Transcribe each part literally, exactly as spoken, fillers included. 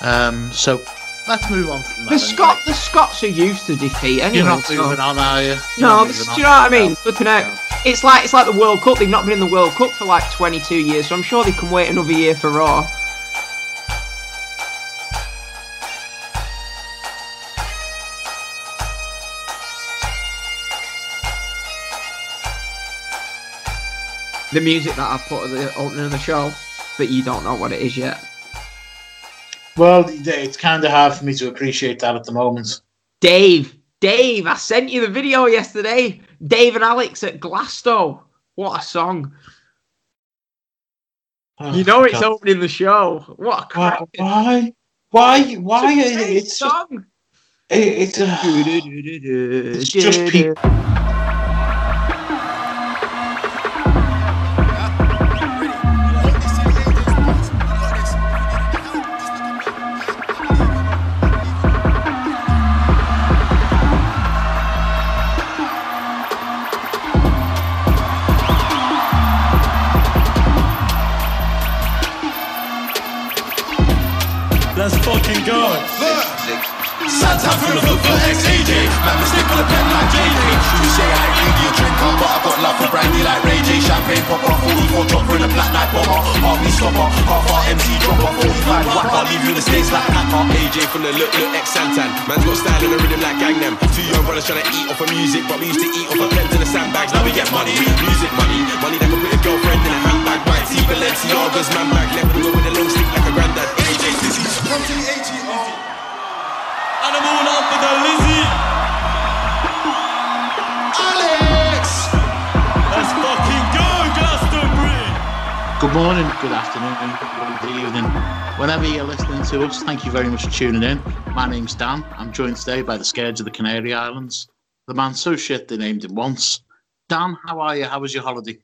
Um, so let's move on from that. The anyway. Scots, the Scots are used to defeat anyway. You're not so. moving on, are you? You're no, this, do you know what I mean? Flipping out. Yeah. It's like it's like the World Cup. They've not been in the World Cup for like twenty-two years, so I'm sure they can wait another year for Raw. The music that I've put at the opening of the show, but you don't know what it is yet. Well, it's kind of hard for me to appreciate that at the moment. Dave, Dave, I sent you the video yesterday. Dave and Alex at Glasgow. What a song. Oh, you know it's God. Opening the show. What a crap. Why? Why? Why? It's, a it's song. Just, it's, uh, it's just people. Fucking God. Santa full of love for ex-A J. Man, mistake for the pen like J J. You say I ain't your drink on, but I got love for brandy like Ray J. Champagne popper, forty-four dropper in a black night bomber. Army stopper, half our M C dropper, forty-five whack. I'll leave you in the states like Packer. A J from the look, look, ex-Santan. Man's got style in the rhythm like Gangnam. Two young brothers trying to eat off of music, but we used to eat off of pens in the sandbags. Now we get money, music money. Money that could put a girlfriend in a handbag. White tea, Balenciaga's man bag. Left with a long stick like a granddad. A J Dizzy. Come to the A G O. And I'm all up for the Lizzie. Alex! Let's fucking go, Glastonbury! Good morning, good afternoon, good evening. Whenever you're listening to us, thank you very much for tuning in. My name's Dan. I'm joined today by the Scourge of the Canary Islands. The man so shit they named him once. Dan, how are you? How was your holiday?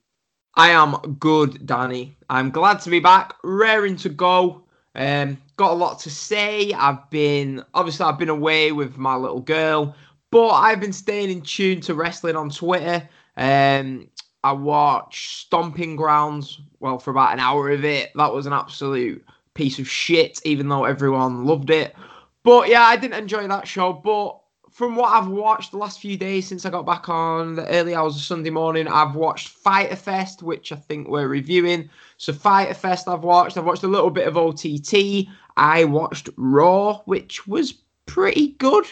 I am good, Danny. I'm glad to be back, raring to go. Um... Got a lot to say. I've been, obviously, I've been away with my little girl, but I've been staying in tune to wrestling on Twitter. Um, I watched Stomping Grounds, well, for about an hour of it. That was an absolute piece of shit, even though everyone loved it. But yeah, I didn't enjoy that show. But from what I've watched the last few days since I got back on the early hours of Sunday morning, I've watched Fyter Fest, which I think we're reviewing. So Fyter Fest I've watched. I've watched a little bit of O T T. I watched Raw, which was pretty good.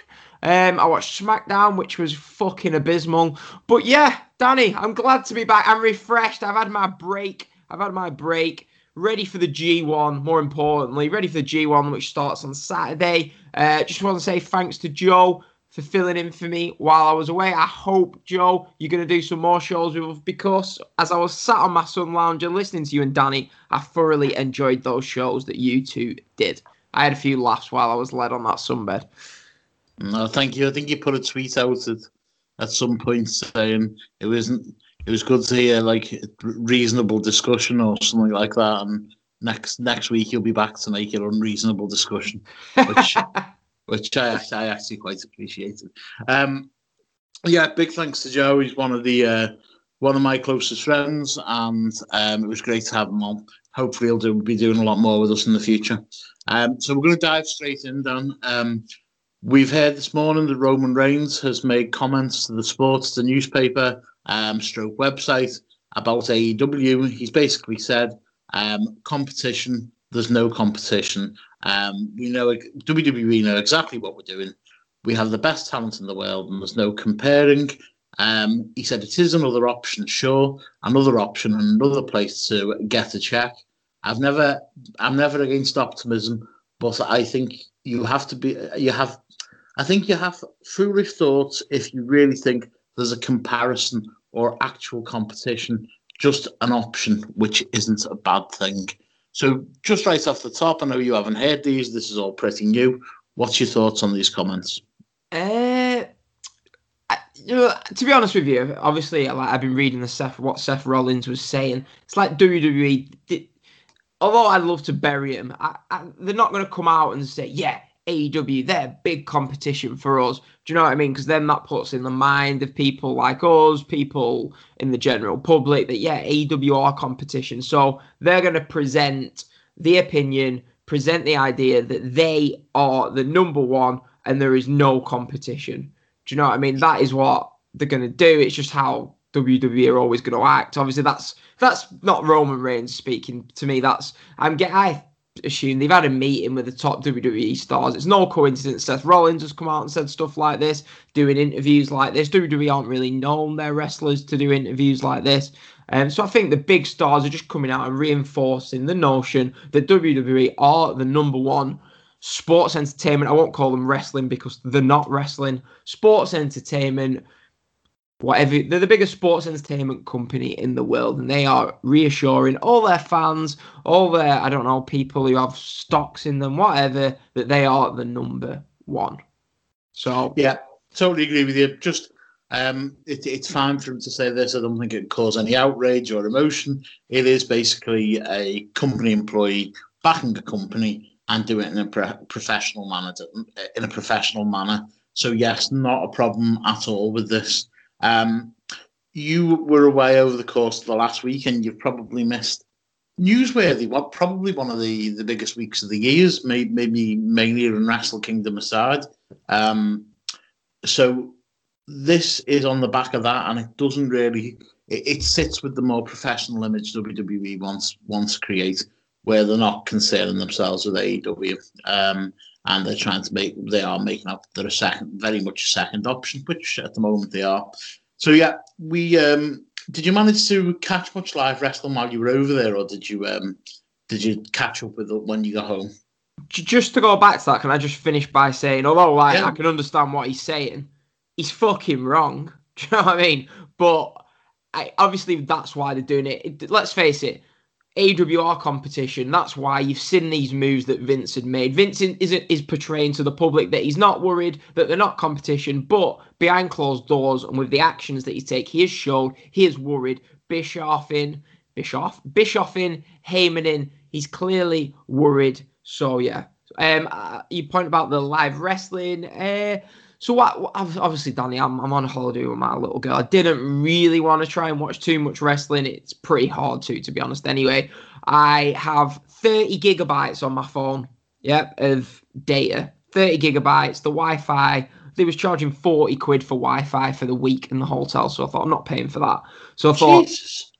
Um, I watched SmackDown, which was fucking abysmal. But yeah, Danny, I'm glad to be back. I'm refreshed. I've had my break. I've had my break. Ready for the G one, more importantly. Ready for the G one, which starts on Saturday. Uh, just want to say thanks to Joe for filling in for me while I was away. I hope, Joe, you're going to do some more shows with us, because as I was sat on my sun lounger listening to you and Danny, I thoroughly enjoyed those shows that you two did. I had a few laughs while I was led on that sunbed. No, thank you. I think you put a tweet out at, at some point saying it wasn't. It was good to hear like reasonable discussion or something like that. And next next week you'll be back to make an unreasonable discussion, which. Which I, I actually quite appreciated. Um, yeah, big thanks to Joe. He's one of the uh, one of my closest friends, and um, it was great to have him on. Hopefully, he'll do, be doing a lot more with us in the future. Um, so we're going to dive straight in, Dan. Um, we've heard this morning that Roman Reigns has made comments to the Sports, the newspaper, um, stroke website about A E W. He's basically said um, competition. There's no competition. Um, we know W W E know exactly what we're doing. We have the best talent in the world, and there's no comparing. Um, he said it is another option, sure, another option and another place to get a check. I've never, I'm never against optimism, but I think you have to be. You have, I think you have foolish thoughts if you really think there's a comparison or actual competition. Just an option, which isn't a bad thing. So just right off the top, I know you haven't heard these. This is all pretty new. What's your thoughts on these comments? Uh, I, you know, to be honest with you, obviously, like, I've been reading the Seth, what Seth Rollins was saying. It's like W W E, did, although I love to bury him, I, I, they're not going to come out and say, yeah, A E W, they're big competition for us. Do you know what I mean? Because then that puts in the mind of people like us, people in the general public, that yeah, A E W are competition. So they're going to present the opinion present the idea that they are the number one and there is no competition. Do you know what I mean? That is what they're going to do. It's just how W W E are always going to act. Obviously, that's that's not Roman Reigns speaking to me. That's I'm get I assume they've had a meeting with the top W W E stars. It's no coincidence. Seth Rollins has come out and said stuff like this, doing interviews like this. W W E aren't really known their wrestlers to do interviews like this. Um, so I think the big stars are just coming out and reinforcing the notion that W W E are the number one sports entertainment. I won't call them wrestling because they're not wrestling. Sports entertainment. Whatever, they're the biggest sports entertainment company in the world, and they are reassuring all their fans, all their, I don't know, people who have stocks in them, whatever, that they are the number one. So yeah, totally agree with you. Just um, it, it's fine for them to say this. I don't think it would cause any outrage or emotion. It is basically a company employee backing the company and doing it in a pro- professional manner. To, in a professional manner. So yes, not a problem at all with this. Um, you were away over the course of the last week, and you've probably missed newsworthy. Well, probably one of the, the biggest weeks of the years, maybe, maybe mainly in Wrestle Kingdom aside. Um, so this is on the back of that, and it doesn't really. It, it sits with the more professional image W W E wants wants to create, where they're not concerning themselves with A E W, um, and they're trying to make, they are making up they're a second, very much a second option, which at the moment they are. So yeah, we um, did you manage to catch much live wrestling while you were over there, or did you um, did you catch up with it when you got home? Just to go back to that, can I just finish by saying, although like yeah. I can understand what he's saying, he's fucking wrong. Do you know what I mean? But I, obviously that's why they're doing it. it let's face it. A W R competition. That's why you've seen these moves that Vince had made. Vince isn't is portraying to the public that he's not worried, that they're not competition, but behind closed doors and with the actions that he take, he has shown he is worried. Bischoff in, Bischoff, Bischoff in, Heyman in. He's clearly worried. So yeah, um, uh, you point about the live wrestling. Uh, so what? Obviously, Danny, I'm I'm on a holiday with my little girl. I didn't really want to try and watch too much wrestling. It's pretty hard to, to be honest. Anyway, I have thirty gigabytes on my phone. Yep, of data. thirty gigabytes. The Wi-Fi. They was charging forty quid for Wi-Fi for the week in the hotel. So I thought I'm not paying for that. So I thought, Jesus.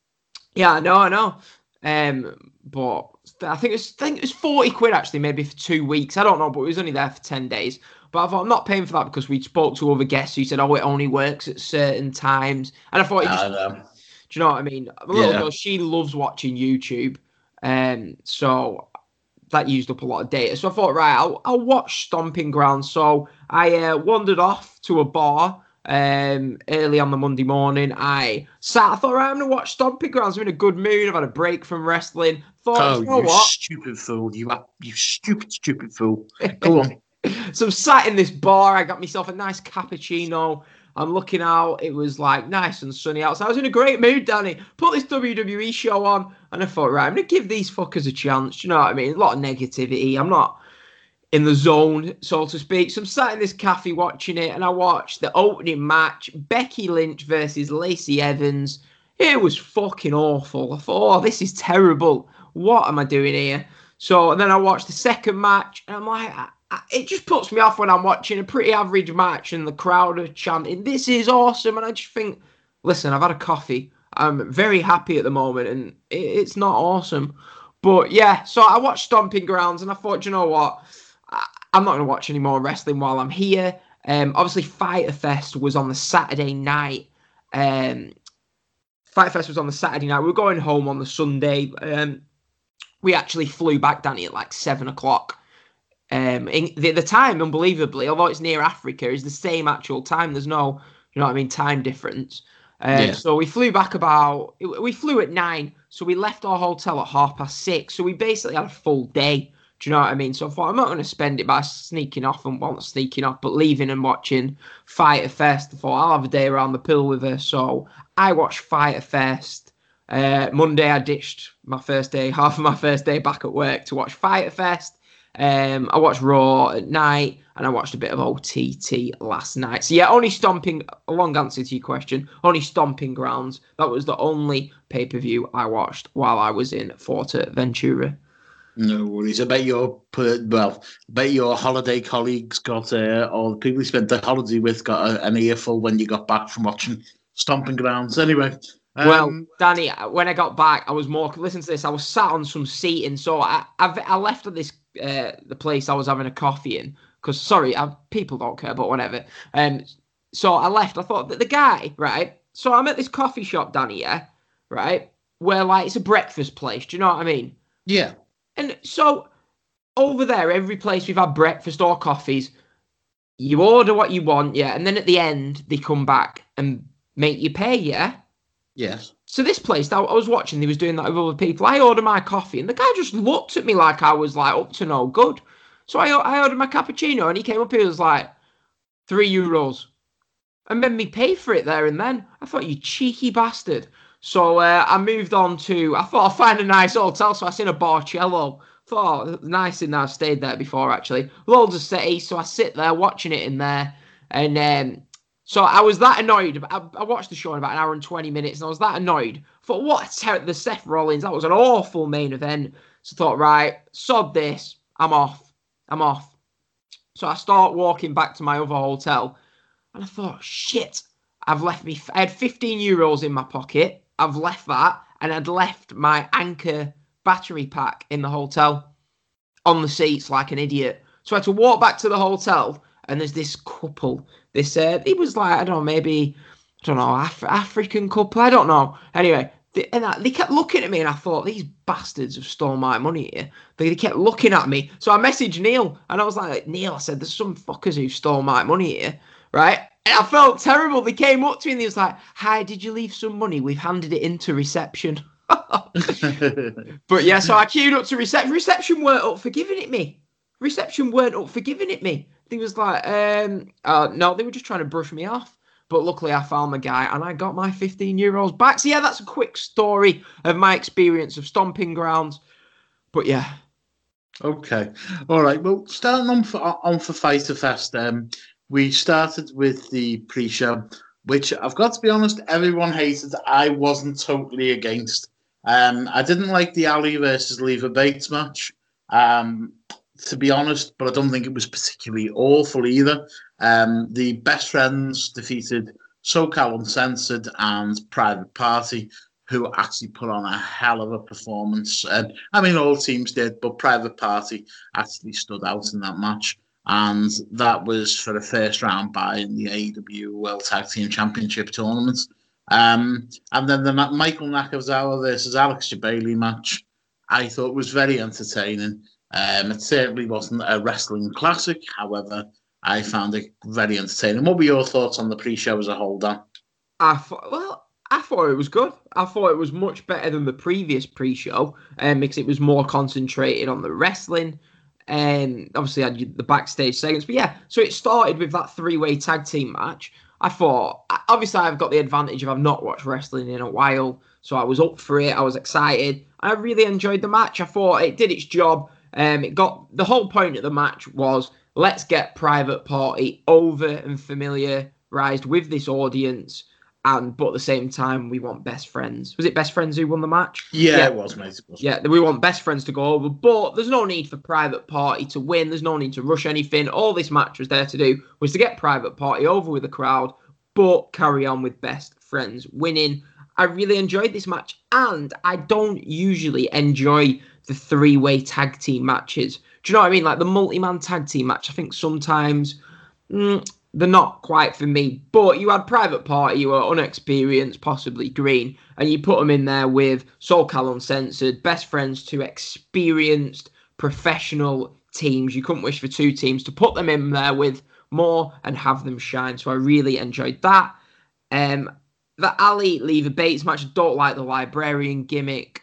yeah, no, I know. Um, but I think it was I think it was forty quid actually, maybe for two weeks. I don't know, but it was only there for ten days. But I thought, I'm not paying for that because we spoke to other guests who said, oh, it only works at certain times. And I thought, just, I know. do you know what I mean? My little yeah. girl, she loves watching YouTube. Um, so that used up a lot of data. So I thought, right, I'll, I'll watch Stomping Ground. So I uh, wandered off to a bar um, early on the Monday morning. I sat, I thought, right, I'm going to watch Stomping Grounds. I'm in a good mood. I've had a break from wrestling. Thought, oh, you, know you what? stupid fool. You, you stupid, stupid fool. Go on. So I'm sat in this bar, I got myself a nice cappuccino, I'm looking out, it was like nice and sunny outside, I was in a great mood, Danny, put this W W E show on, and I thought, right, I'm going to give these fuckers a chance, you know what I mean, a lot of negativity, I'm not in the zone, so to speak, so I'm sat in this cafe watching it, and I watched the opening match, Becky Lynch versus Lacey Evans, it was fucking awful, I thought, oh, this is terrible, what am I doing here, so, and then I watched the second match, and I'm like, it just puts me off when I'm watching a pretty average match and the crowd are chanting, this is awesome. And I just think, listen, I've had a coffee. I'm very happy at the moment and it's not awesome. But yeah, so I watched Stomping Grounds and I thought, you know what? I'm not going to watch any more wrestling while I'm here. Um, obviously, Fyter Fest was on the Saturday night. Um, Fyter Fest was on the Saturday night. We were going home on the Sunday. Um, we actually flew back, Danny, at like seven o'clock. Um, in the, the time, unbelievably, although it's near Africa, is the same actual time. There's no, you know what I mean, time difference. Um, yeah. So we flew back about, we flew at nine. So we left our hotel at half past six. So we basically had a full day. Do you know what I mean? So I thought, I'm not going to spend it by sneaking off and, well, not sneaking off, but leaving and watching Fyter Fest. I thought, I'll have a day around the pool with her. So I watched Fyter Fest. Uh, Monday, I ditched my first day, half of my first day back at work to watch Fyter Fest. Um, I watched Raw at night and I watched a bit of O T T last night. So yeah, only Stomping, a long answer to your question, only Stomping Grounds. That was the only pay-per-view I watched while I was in Forte Ventura. No worries. I bet your well, I bet your holiday colleagues got, uh, or the people you spent the holiday with got a, an earful when you got back from watching Stomping Grounds. Anyway, um, well, Danny, when I got back, I was more. Listen to this. I was sat on some seating, so I I've, I left at this uh, the place I was having a coffee in because sorry, I, people don't care, but whatever. Um, so I left. I thought that the guy, right? So I'm at this coffee shop, Danny, yeah, right? Where like it's a breakfast place. Do you know what I mean? Yeah. And so, over there, every place we've had breakfast or coffees, you order what you want, yeah, and then at the end, they come back and make you pay, yeah? Yes. So this place, I was watching, they was doing that with other people. I ordered my coffee, and the guy just looked at me like I was, like, up to no good. So I, I ordered my cappuccino, and he came up, he was like, three euros. And made me pay for it there and then. I thought, you cheeky bastard. So uh, I moved on to, I thought I'd find a nice hotel, so I seen a Barcello. Thought, oh, nice in there, I've stayed there before, actually. Loads of cities, so I sit there watching it in there. And um, so I was that annoyed. I, I watched the show in about an hour and twenty minutes, and I was that annoyed. I thought, what a ter- the Seth Rollins, that was an awful main event. So I thought, right, sod this, I'm off, I'm off. So I start walking back to my other hotel, and I thought, shit, I've left me, f- I had fifteen euros in my pocket. I've left that, and I'd left my Anchor battery pack in the hotel on the seats like an idiot. So I had to walk back to the hotel, and there's this couple. They said, uh, it was like, I don't know, maybe, I don't know, Af- African couple, I don't know. Anyway, they, and I, they kept looking at me, and I thought, these bastards have stolen my money here. They, they kept looking at me. So I messaged Neil, and I was like, Neil, I said, there's some fuckers who stole my money here, right? And I felt terrible. They came up to me and they was like, hi, did you leave some money? We've handed it into reception. But yeah, so I queued up to reception. Reception weren't up for giving it me. Reception weren't up for giving it me. They was like, um, uh, no, they were just trying to brush me off. But luckily I found the guy and I got my fifteen euros back. So yeah, that's a quick story of my experience of Stomping Grounds. But yeah. Okay. All right. Well, starting on for, on for Fighter Fest, um, we started with the pre-show, which I've got to be honest, everyone hated. I wasn't totally against. Um, I didn't like the Ali versus Leva Bates match, um, to be honest, but I don't think it was particularly awful either. Um, the Best Friends defeated SoCal Uncensored and Private Party, who actually put on a hell of a performance. And I mean, all teams did, but Private Party actually stood out in that match. And that was for the first round bye in the A E W World Tag Team Championship tournament. Um, and then the Michael Nakazawa versus Alex Jabali match, I thought was very entertaining. Um, it certainly wasn't a wrestling classic. However, I found it very entertaining. What were your thoughts on the pre-show as a whole, Dan? I thought, well, I thought it was good. I thought it was much better than the previous pre-show um, because it was more concentrated on the wrestling. And um, obviously I had the backstage segments, but yeah, so it started with that three-way tag team match. I thought, obviously I've got the advantage of I've not watched wrestling in a while, so I was up for it, I was excited. I really enjoyed the match. I thought it did its job. Um, it got the whole point of the match was, let's get Private Party over and familiarised with this audience, and but at the same time, we want Best Friends. Was it Best Friends who won the match? Yeah, yeah. It was, mate. It was. Yeah, we want Best Friends to go over, but there's no need for Private Party to win. There's no need to rush anything. All this match was there to do was to get Private Party over with the crowd, but carry on with Best Friends winning. I really enjoyed this match, and I don't usually enjoy the three-way tag team matches. Do you know what I mean? Like the multi-man tag team match, I think sometimes... Mm, they're not quite for me, but you had Private Party, you were unexperienced, possibly green, and you put them in there with SoCal Uncensored, Best Friends, two experienced professional teams. You couldn't wish for two teams to put them in there with more and have them shine. So I really enjoyed that. Um, the Ali Leva Bates match, I don't like the librarian gimmick,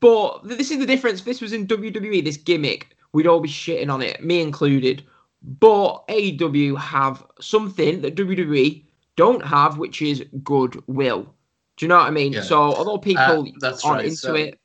but this is the difference. If this was in W W E, this gimmick, we'd all be shitting on it, me included. But A E W have something that W W E don't have, which is goodwill. Do you know what I mean? Yeah. So although people uh, that's aren't right, into so... it,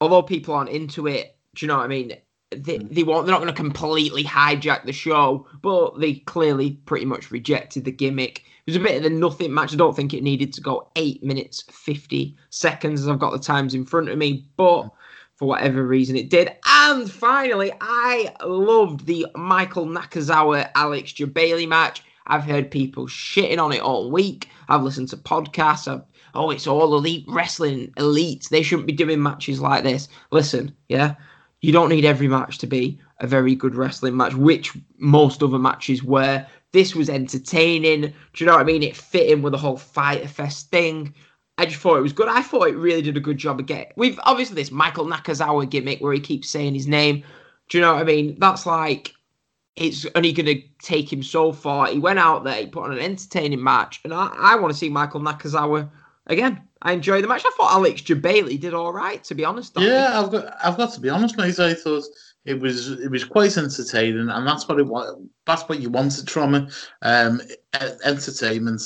although people aren't into it, do you know what I mean? They mm. they won't. They're not going to completely hijack the show, but they clearly pretty much rejected the gimmick It was a bit of a nothing match. I don't think it needed to go eight minutes, fifty seconds, as I've got the times in front of me, but for whatever reason it did. And finally, I loved the Michael Nakazawa, Alex Jabali match. I've heard people shitting on it all week. I've listened to podcasts. I've, oh, it's all elite wrestling, elite. They shouldn't be doing matches like this. Listen, yeah, you don't need every match to be a very good wrestling match, which most other matches were. This was entertaining. Do you know what I mean? It fit in with the whole Fyter Fest thing. I just thought it was good. I thought it really did a good job of getting... We've obviously this Michael Nakazawa gimmick where he keeps saying his name. Do you know what I mean? That's like... It's only going to take him so far. He went out there, he put on an entertaining match, and I, I want to see Michael Nakazawa again. I enjoyed the match. I thought Alex Jabali did all right, to be honest. Yeah, I've got, I've got to be honest, mate. I thought it was, it was quite entertaining, and that's what it was. That's what you wanted from it. Um, entertainment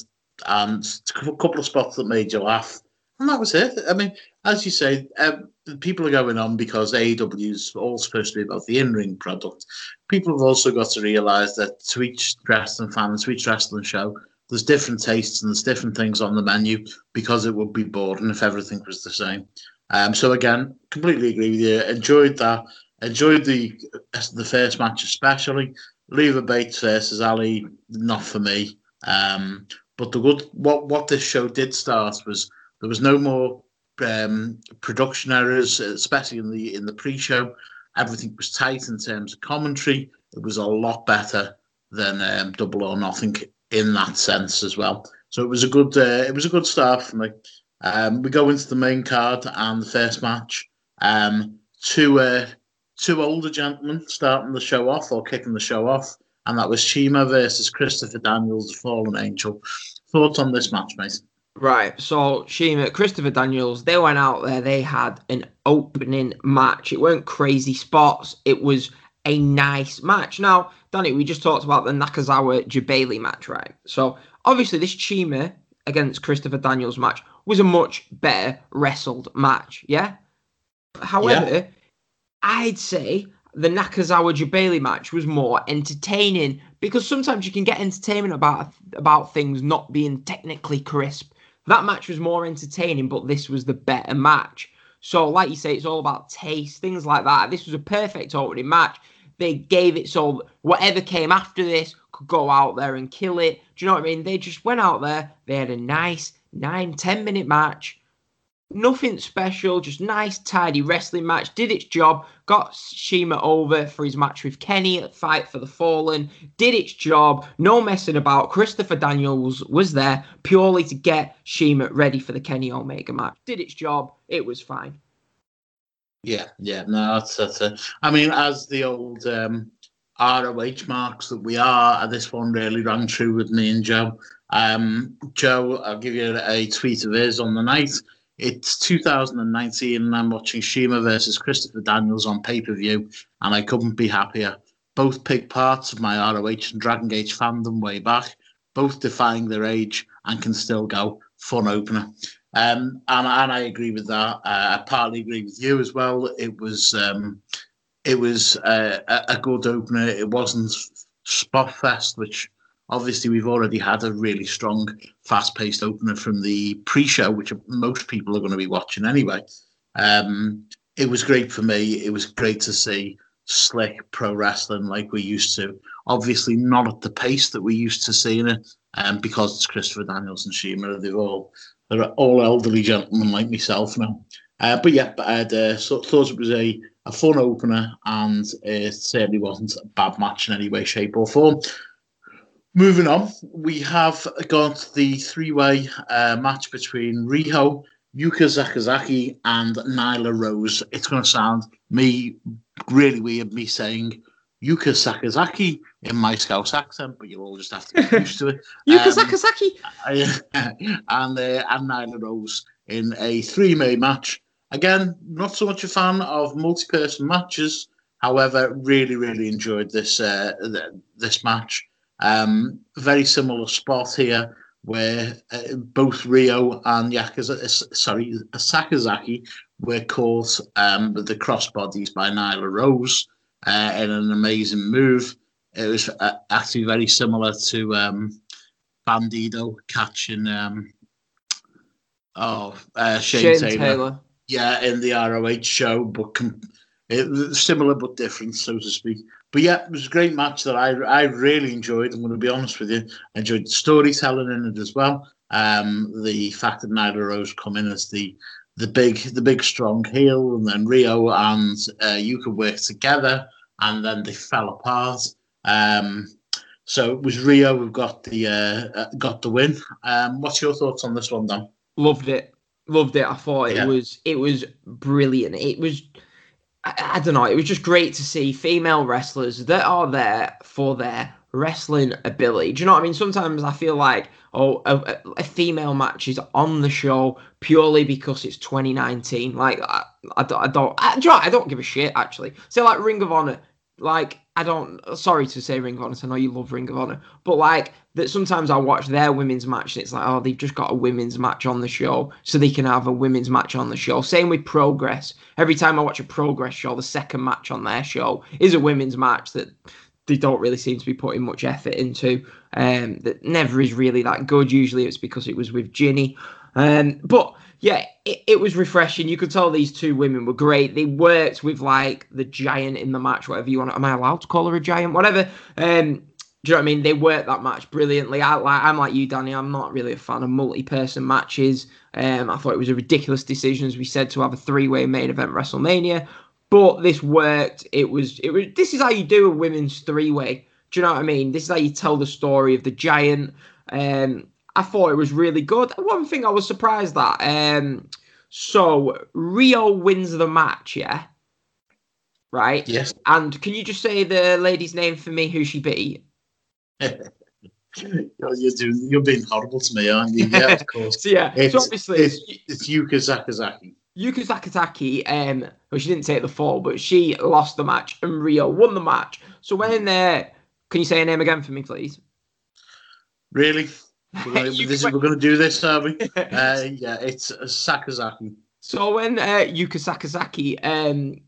and a couple of spots that made you laugh, and that was it. I mean, as you say, um, people are going on because A E W is all supposed to be about the in-ring product. People have also got to realise that to each wrestling fan, to each wrestling show, there's different tastes and there's different things on the menu, because it would be boring if everything was the same. Um, so again, completely agree with you. Enjoyed that. Enjoyed the the first match especially. Leva Bates versus Ali, not for me. Um, but the good what what this show did start was there was no more Um, production errors, especially in the in the pre-show. Everything was tight in terms of commentary. It was a lot better than um, Double or Nothing in that sense as well. So it was a good uh, it was a good start for me. Um, we go into the main card and the first match. Um, two uh, two older gentlemen starting the show off or kicking the show off, and that was Shima versus Christopher Daniels, the Fallen Angel. Thoughts on this match, mate? Right, so Shima, Christopher Daniels, they went out there, they had an opening match. It weren't crazy spots, it was a nice match. Now, Danny, we just talked about the Nakazawa-Jabali match, right? So, obviously, this Shima against Christopher Daniels match was a much better wrestled match, yeah? However, yeah. I'd say the Nakazawa-Jabali match was more entertaining, because sometimes you can get entertainment about, about things not being technically crisp. That match was more entertaining, but this was the better match. So, like you say, it's all about taste, things like that. This was a perfect opening match. They gave it so whatever came after this could go out there and kill it. Do you know what I mean? They just went out there. They had a nice nine, ten-minute match. Nothing special, just nice, tidy wrestling match. Did its job. Got Shima over for his match with Kenny at Fight for the Fallen. Did its job. No messing about. Christopher Daniels was there purely to get Shima ready for the Kenny Omega match. Did its job. It was fine. Yeah, yeah. No, that's, that's it. I mean, as the old um, R O H marks that we are, this one really rang true with me and Joe. Um, Joe, I'll give you a tweet of his on the night. It's two thousand nineteen, and I'm watching Shima versus Christopher Daniels on pay-per-view, and I couldn't be happier. Both big parts of my R O H and Dragon Gate fandom way back, both defying their age and can still go. Fun opener. Um, and, and I agree with that. Uh, I partly agree with you as well. It was um, it was uh, a good opener. It wasn't spot fest, which... Obviously, we've already had a really strong, fast-paced opener from the pre-show, which most people are going to be watching anyway. Um, it was great for me. It was great to see slick pro wrestling like we used to. Obviously, not at the pace that we used to seeing it, um, because it's Christopher Daniels and Shima. They're all they're all elderly gentlemen like myself now. Uh, but yeah, I uh, thought it was a, a fun opener, and it certainly wasn't a bad match in any way, shape, or form. Moving on, we have got the three-way uh, match between Riho, Yuka Sakazaki, and Nyla Rose. It's going to sound me really weird, me saying Yuka Sakazaki in my Scouse accent, but you'll all just have to get used to it. Yuka um, Sakazaki! and, uh, and Nyla Rose in a three-way match. Again, not so much a fan of multi-person matches. However, really, really enjoyed this uh, th- this match. Um, very similar spot here where uh, both Riho and Yakuza, sorry, Sakazaki were caught um, with the crossbodies by Nyla Rose uh, in an amazing move. It was uh, actually very similar to um, Bandido catching um, oh uh, Shane, Shane Taylor. Taylor. Yeah, in the R O H show, but com- it, similar but different, so to speak. But yeah, it was a great match that I I really enjoyed. I'm going to be honest with you. I enjoyed the storytelling in it as well. Um, the fact that Nyla Rose come in as the the big the big strong heel, and then Riho and uh, Yuka worked together, and then they fell apart. Um, so it was Riho who got the uh, got the win. Um, what's your thoughts on this one, Dan? Loved it, loved it. I thought it yeah. was it was brilliant. It was. I, I don't know, it was just great to see female wrestlers that are there for their wrestling ability. Do you know what I mean? Sometimes I feel like, oh, a, a female match is on the show purely because it's twenty nineteen. Like, I, I don't, I don't, I, do you know what? I don't give a shit, actually. So, like, Ring of Honor, like, I don't, sorry to say Ring of Honor, so I know you love Ring of Honor, but, like, that sometimes I watch their women's match and it's like, oh, they've just got a women's match on the show so they can have a women's match on the show. Same with Progress. Every time I watch a Progress show, the second match on their show is a women's match that they don't really seem to be putting much effort into. Um, that never is really that good. Usually it's because it was with Ginny. Um, but, yeah, it, it was refreshing. You could tell these two women were great. They worked with, like, the giant in the match, whatever you want. Am I allowed to call her a giant? Whatever. Um Do you know what I mean? They worked that match brilliantly. I, like, I'm like you, Danny. I'm not really a fan of multi-person matches. Um, I thought it was a ridiculous decision, as we said, to have a three-way main event WrestleMania. But this worked. It was. It was. This is how you do a women's three-way. Do you know what I mean? This is how you tell the story of the giant. Um, I thought it was really good. One thing I was surprised at. Um, so Riho wins the match. Yeah. Right. Yes. And can you just say the lady's name for me? Who she beat? you're, doing, you're being horrible to me, aren't you? Yeah, of course. So, yeah, it's, so obviously it's, it's Yuka Sakazaki. Yuka Sakazaki, um, well, she didn't take the fall, but she lost the match, and Riho won the match. So when uh, can you say her name again for me, please? Really? We're going to do this, are we? Uh, yeah, it's uh, Sakazaki. So when uh, Yuka Sakazaki um.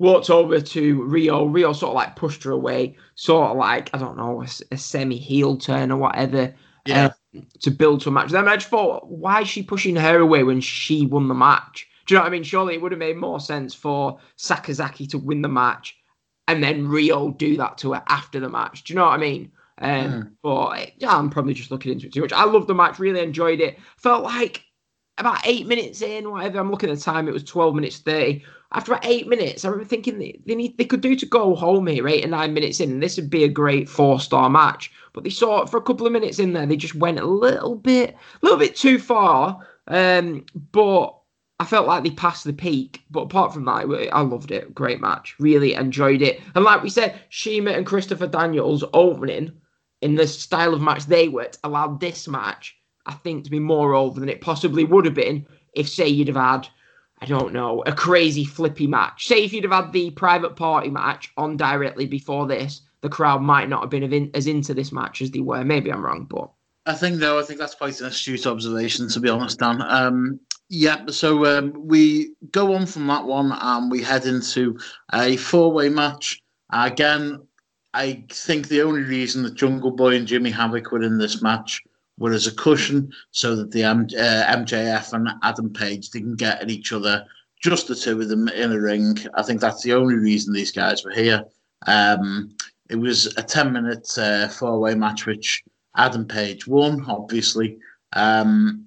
walked over to Riho. Riho sort of like pushed her away, sort of like, I don't know, a, a semi-heel turn or whatever, yeah. uh, to build to a match. Then I just thought, why is she pushing her away when she won the match? Do you know what I mean? Surely it would have made more sense for Sakazaki to win the match and then Riho do that to her after the match. Do you know what I mean? Um, mm. But it, yeah, I'm probably just looking into it too much. I loved the match, really enjoyed it. Felt like about eight minutes in, whatever. I'm looking at the time, it was twelve minutes thirty. After about eight minutes, I remember thinking they, they need they could do to go home here, eight or nine minutes in, and this would be a great four-star match. But they saw it for a couple of minutes in there. They just went a little bit, a little bit too far. Um, but I felt like they passed the peak. But apart from that, I loved it. Great match. Really enjoyed it. And like we said, Shima and Christopher Daniels opening in the style of match they worked allowed this match, I think, to be more over than it possibly would have been if, say, you'd have had, I don't know, a crazy flippy match. Say if you'd have had the Private Party match on directly before this, the crowd might not have been in, as into this match as they were. Maybe I'm wrong, but I think though I think that's quite an astute observation, to be honest, Dan. Um, yeah, so um, we go on from that one and we head into a four-way match. Again, I think the only reason that Jungle Boy and Jimmy Havoc were in this match were as a cushion so that the M- uh, M J F and Adam Page didn't get at each other, just the two of them in a ring. I think that's the only reason these guys were here. Um, it was a ten-minute uh, four-way match, which Adam Page won, obviously. Um,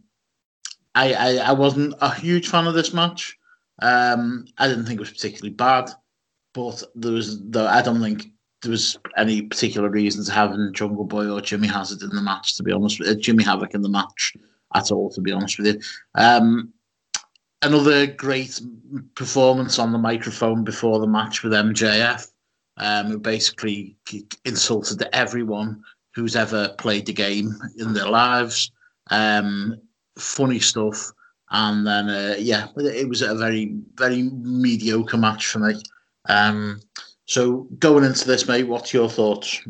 I, I, I wasn't a huge fan of this match. Um, I didn't think it was particularly bad, but there was, though, I don't think there was any particular reason to having Jungle Boy or Jimmy Hazard in the match, to be honest with you. Jimmy Havoc in the match at all, to be honest with you. Um, another great performance on the microphone before the match with M J F, um, who basically insulted everyone who's ever played the game in their lives. Um, funny stuff. And then, uh, yeah, it was a very, very mediocre match for me. Um So, going into this, mate, what's your thoughts?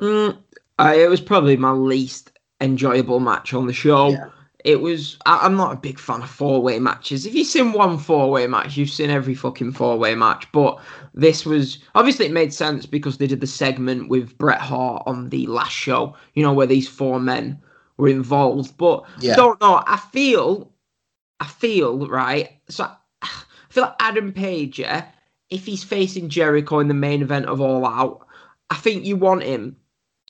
Mm, I, it was probably my least enjoyable match on the show. Yeah. It was. I, I'm not a big fan of four-way matches. If you've seen one four-way match, you've seen every fucking four-way match. But this was... Obviously, it made sense because they did the segment with Bret Hart on the last show, you know, where these four men... were involved. But yeah. I don't know. I feel, I feel, right? So I feel like Adam Page, yeah, if he's facing Jericho in the main event of All Out, I think you want him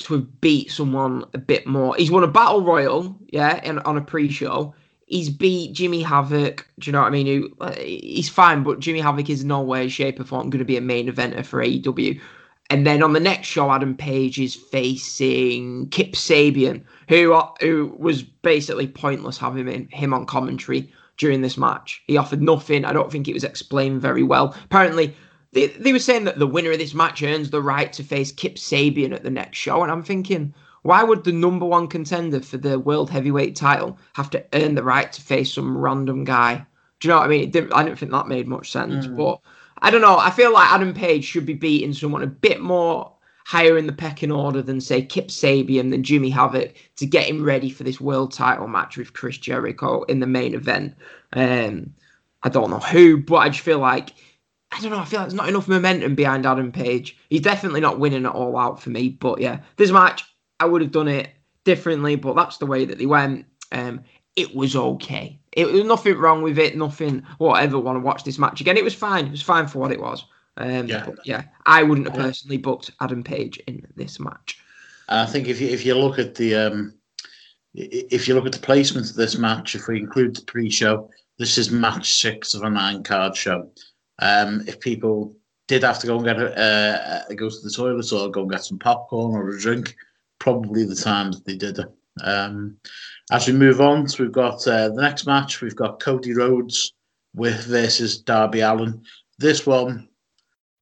to have beat someone a bit more. He's won a Battle Royal, yeah, in, on a pre-show. He's beat Jimmy Havoc. Do you know what I mean? Who, he's fine, but Jimmy Havoc is no way, shape, or form going to be a main eventer for A E W. And then on the next show, Adam Page is facing Kip Sabian, who who was basically pointless having him, him on commentary during this match. He offered nothing. I don't think it was explained very well. Apparently, they, they were saying that the winner of this match earns the right to face Kip Sabian at the next show. And I'm thinking, why would the number one contender for the world heavyweight title have to earn the right to face some random guy? Do you know what I mean? It didn't, I didn't think that made much sense, mm. but... I don't know. I feel like Adam Page should be beating someone a bit more higher in the pecking order than, say, Kip Sabian, than Jimmy Havoc, to get him ready for this world title match with Chris Jericho in the main event. Um, I don't know who, but I just feel like, I don't know, I feel like there's not enough momentum behind Adam Page. He's definitely not winning it All Out for me, but yeah, this match, I would have done it differently, but that's the way that they went. Um, it was okay. It was nothing wrong with it, nothing, whatever, want to watch this match again. It was fine. It was fine for what it was. Um, yeah. yeah. I wouldn't have personally booked Adam Page in this match. I think if you, if you look at the um, if you look at the placement of this match, if we include the pre-show, this is match six of a nine-card show. Um, if people did have to go and get a, uh, go to the toilet or go and get some popcorn or a drink, probably the time that they did it. Um, as we move on, so we've got uh, the next match. We've got Cody Rhodes with versus Darby Allin. This one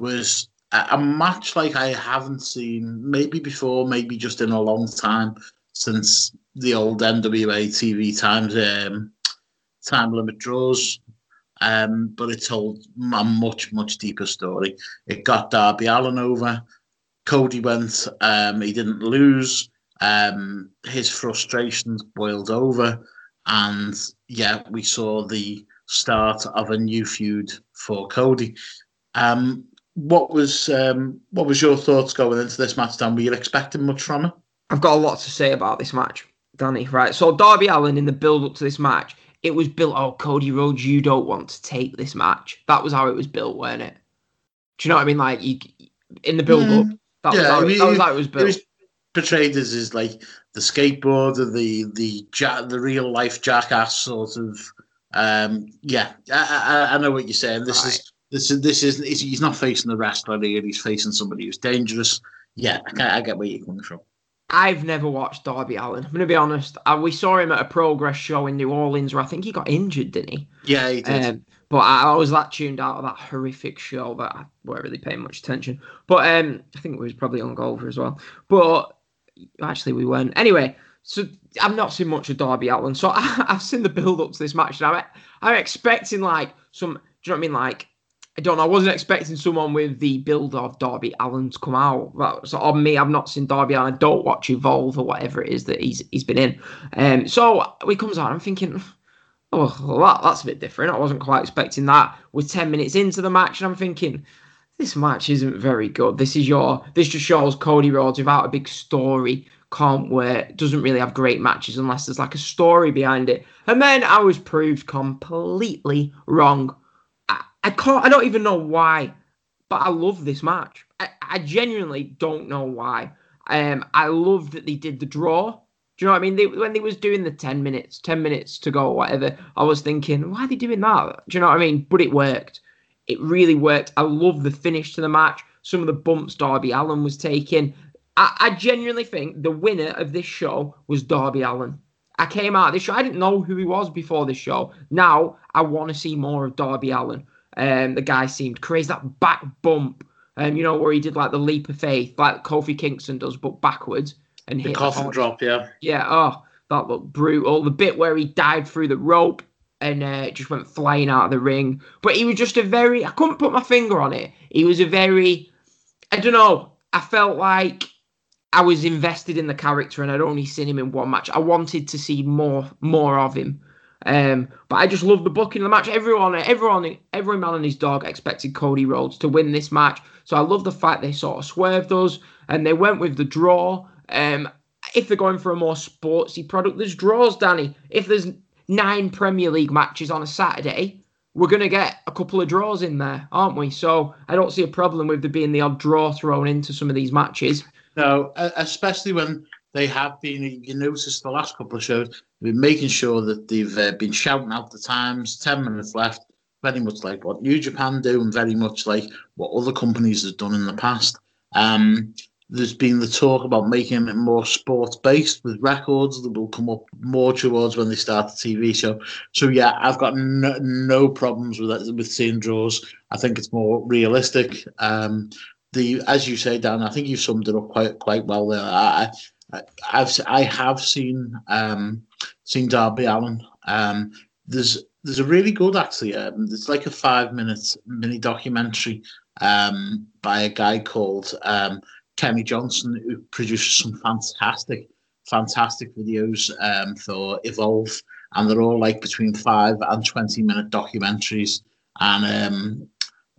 was a, a match like I haven't seen maybe before, maybe just in a long time, since the old N W A T V times, um, time limit draws. Um, but it told a much, much deeper story. It got Darby Allin over. Cody went. Um, he didn't lose. Um, his frustrations boiled over, and yeah, we saw the start of a new feud for Cody. Um, what was um, what was your thoughts going into this match, Dan? Were you expecting much from it? I've got a lot to say about this match, Danny. Right, so Darby Allin, in the build-up to this match, it was built, oh, Cody Rhodes, you don't want to take this match. That was how it was built, weren't it? Do you know what I mean? Like, you, in the build-up, mm, that, yeah, was how, I mean, that was how it was built. It was- portrayed as is like the skateboarder, the the ja- the real life jackass sort of. Um, yeah, I, I, I know what you're saying. This right. is this is this is he's not facing the wrestler here. He's facing somebody who's dangerous. Yeah, I, I get where you're coming from. I've never watched Darby Allin. I'm gonna be honest. I, we saw him at a Progress show in New Orleans, where I think he got injured, didn't he? Yeah, he did. Um, but I, I was that tuned out of that horrific show that I weren't really paying much attention. But um, I think it was probably on Golfer as well. But actually, we weren't. Anyway, so I've not seen much of Darby Allin. So I, I've seen the build-up to this match. And I'm, I'm expecting, like, some... Do you know what I mean? Like, I don't know. I wasn't expecting someone with the build of Darby Allin to come out. But, so on me, I've not seen Darby Allin. I don't watch Evolve or whatever it is that he's he's been in. Um, so he comes out. I'm thinking, oh, well, that, that's a bit different. I wasn't quite expecting that. We're ten minutes into the match, and I'm thinking, this match isn't very good. This is your. This just shows Cody Rhodes without a big story can't work. Doesn't really have great matches unless there's like a story behind it. And then I was proved completely wrong. I, I can't. I don't even know why, but I love this match. I, I genuinely don't know why. Um, I love that they did the draw. Do you know what I mean? They, when they was doing the ten minutes, ten minutes to go, or whatever. I was thinking, why are they doing that? Do you know what I mean? But it worked. It really worked. I love the finish to the match. Some of the bumps Darby Allin was taking. I, I genuinely think the winner of this show was Darby Allin. I came out of this show. I didn't know who he was before this show. Now I want to see more of Darby Allin. Um, the guy seemed crazy. That back bump, um, you know, where he did like the leap of faith, like Kofi Kingston does, but backwards. And the hit coffin the drop, yeah. Yeah, oh, that looked brutal. The bit where he dived through the rope and uh, just went flying out of the ring. But he was just a very... I couldn't put my finger on it. He was a very... I don't know. I felt like I was invested in the character and I'd only seen him in one match. I wanted to see more more of him. Um, but I just loved the booking of the match. Everyone, everyone, every man and his dog expected Cody Rhodes to win this match. So I love the fact they sort of swerved us and they went with the draw. Um, if they're going for a more sportsy product, there's draws, Danny. If there's nine Premier League matches on a Saturday, we're going to get a couple of draws in there, aren't we? So I don't see a problem with there being the odd draw thrown into some of these matches. No, especially when they have been, you notice the last couple of shows, they've been making sure that they've uh, been shouting out the times, ten minutes left, very much like what New Japan do and very much like what other companies have done in the past. Um, there's been the talk about making it more sports-based with records that will come up more towards when they start the T V show. So, yeah, I've got no, no problems with that, with seeing draws. I think it's more realistic. Um, the as you say, Dan, I think you've summed it up quite quite well there. I, I, I've, I have seen um, seen Darby Allin. Um, there's there's a really good, actually, um, it's like a five-minute mini-documentary um, by a guy called... Um, Kenny Johnson, who produces some fantastic, fantastic videos um, for Evolve, and they're all like between five and twenty minute documentaries. And um,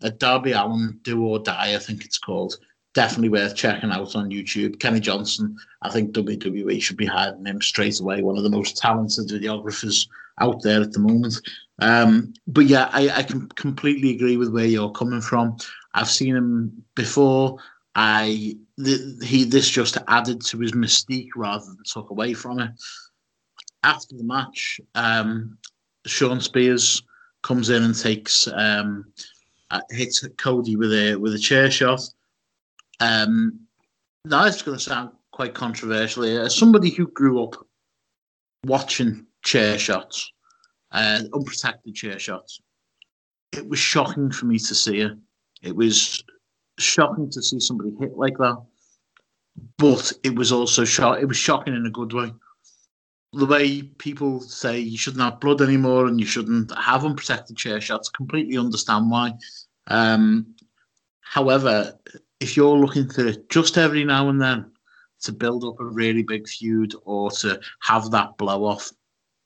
a Darby Allin Do or Die, I think it's called, definitely worth checking out on YouTube. Kenny Johnson, I think W W E should be hiring him straight away. One of the most talented videographers out there at the moment. Um, but yeah, I, I can completely agree with where you're coming from. I've seen him before. I th- he this just added to his mystique rather than took away from it. After the match, um, Shawn Spears comes in and takes um, uh, hits Cody with a with a chair shot. Um, now it's going to sound quite controversial here. As somebody who grew up watching chair shots, uh, unprotected chair shots, it was shocking for me to see it. It was. Shocking to see somebody hit like that, but it was also shock. It was shocking in a good way. The way people say you shouldn't have blood anymore and you shouldn't have unprotected chair shots, completely understand why. Um, however, if you're looking for it just every now and then to build up a really big feud or to have that blow off,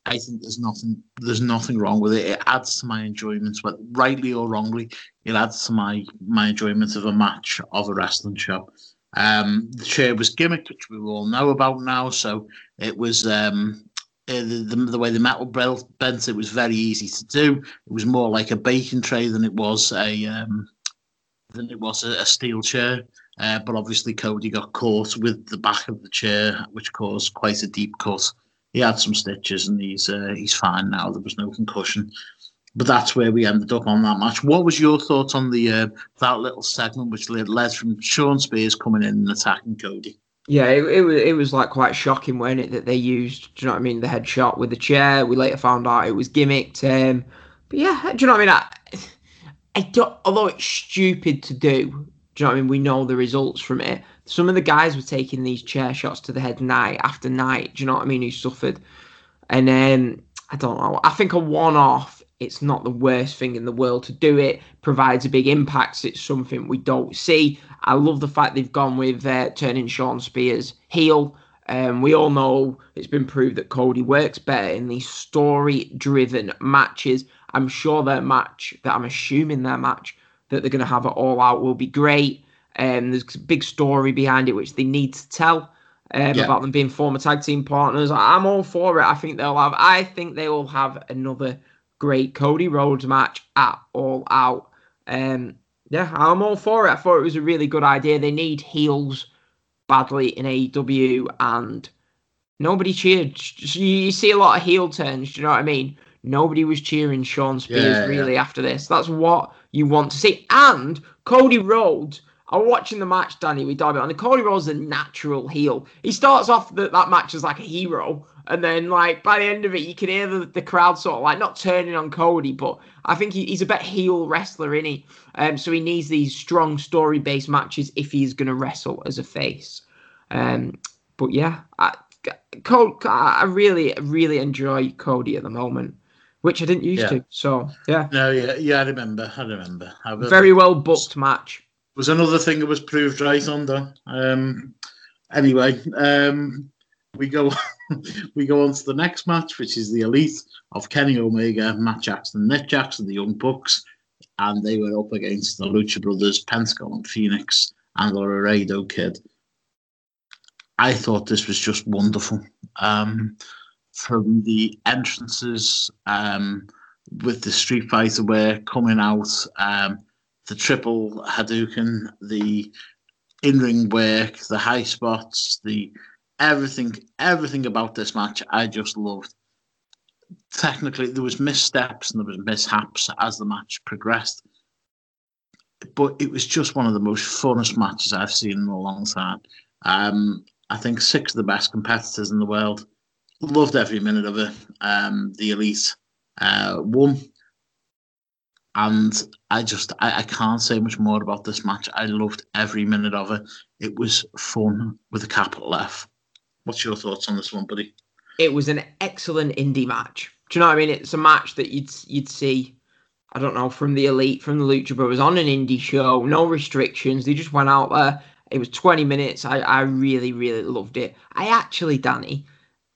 I think there's nothing. There's nothing wrong with it. It adds to my enjoyment, but rightly or wrongly, it adds to my my enjoyment of a match of a wrestling show. Um, the chair was gimmicked, which we all know about now. So it was um, the, the, the way the metal bent. It was very easy to do. It was more like a baking tray than it was a um, than it was a, a steel chair. Uh, but obviously, Cody got caught with the back of the chair, which caused quite a deep cut. He had some stitches and he's uh, he's fine now. There was no concussion, but that's where we ended up on that match. What was your thoughts on the uh, that little segment which led, led from Shawn Spears coming in and attacking Cody? Yeah, it, it was it was like quite shocking, wasn't it? That they used, do you know what I mean? The headshot with the chair. We later found out it was gimmicked. Um, but yeah, do you know what I mean? I, I don't. Although it's stupid to do, do you know what I mean? We know the results from it. Some of the guys were taking these chair shots to the head night after night. Do you know what I mean? Who suffered. And um, I don't know. I think a one-off, it's not the worst thing in the world to do it. Provides a big impact. It's something we don't see. I love the fact they've gone with uh, turning Shawn Spears heel. Um, we all know it's been proved that Cody works better in these story-driven matches. I'm sure their match, that I'm assuming their match, that they're going to have it all out will be great. Um, there's a big story behind it, which they need to tell um, yeah. about them being former tag team partners. I'm all for it. I think they'll have. I think they will have another great Cody Rhodes match at All Out. Um, yeah, I'm all for it. I thought it was a really good idea. They need heels badly in A E W, and nobody cheered. You see a lot of heel turns. Do you know what I mean? Nobody was cheering Shawn Spears yeah, really yeah. after this. That's what you want to see. And Cody Rhodes. I'm watching the match, Danny, with Darby, and Cody Rhodes is a natural heel. He starts off the, that match as like a hero, and then like by the end of it, you can hear the, the crowd sort of like not turning on Cody, but I think he, he's a better heel wrestler, isn't he? Um, so he needs these strong story-based matches if he's going to wrestle as a face. Um, but yeah, I, I really, really enjoy Cody at the moment. Which I didn't used yeah. to, so yeah. No, yeah, yeah, I remember, I remember. I remember. Very well booked match. Was another thing that was proved right on there. Um, anyway, um, we go we go on to the next match, which is the Elite of Kenny Omega, Matt Jackson, Nick Jackson, the Young Bucks, and they were up against the Lucha Brothers, Pentagon and Phoenix, and Laredo Kid. I thought this was just wonderful. Um, from the entrances, um, with the Street Fighter wear coming out, um, the triple Hadouken, the in-ring work, the high spots, the everything, everything about this match I just loved. Technically, there was missteps and there was mishaps as the match progressed, but it was just one of the most funnest matches I've seen in a long time. Um, I think six of the best competitors in the world. Loved every minute of it. Um, the Elite uh, won. And I just, I, I can't say much more about this match. I loved every minute of it. It was fun with a capital F. What's your thoughts on this one, buddy? It was an excellent indie match. Do you know what I mean? It's a match that you'd you'd see, I don't know, from the Elite, from the Lucha Brothers on an indie show. No restrictions. They just went out there. It was twenty minutes. I, I really, really loved it. I actually, Danny,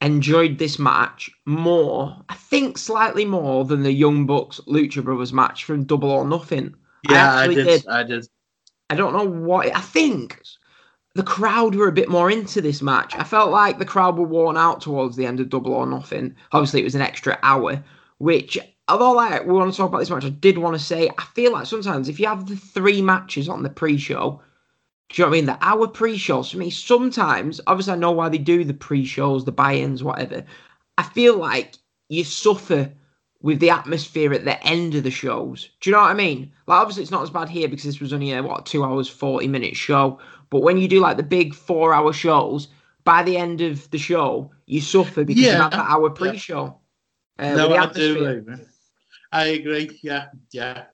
enjoyed this match more, I think slightly more than the Young Bucks Lucha Brothers match from Double or Nothing. Yeah, I, I did, did. I did. I don't know what. I think the crowd were a bit more into this match. I felt like the crowd were worn out towards the end of Double or Nothing. Obviously, it was an extra hour, which, although like, we want to talk about this match, I did want to say, I feel like sometimes if you have the three matches on the pre-show, do you know what I mean? The hour pre-shows, for me, sometimes, obviously I know why they do the pre-shows, the buy-ins, whatever. I feel like you suffer with the atmosphere at the end of the shows. Do you know what I mean? Like, obviously it's not as bad here because this was only a, what, two hours, forty-minute show. But when you do, like, the big four-hour shows, by the end of the show, you suffer because yeah, you have that hour pre-show. Yeah. Uh, no, I atmosphere. do. I agree, yeah, yeah.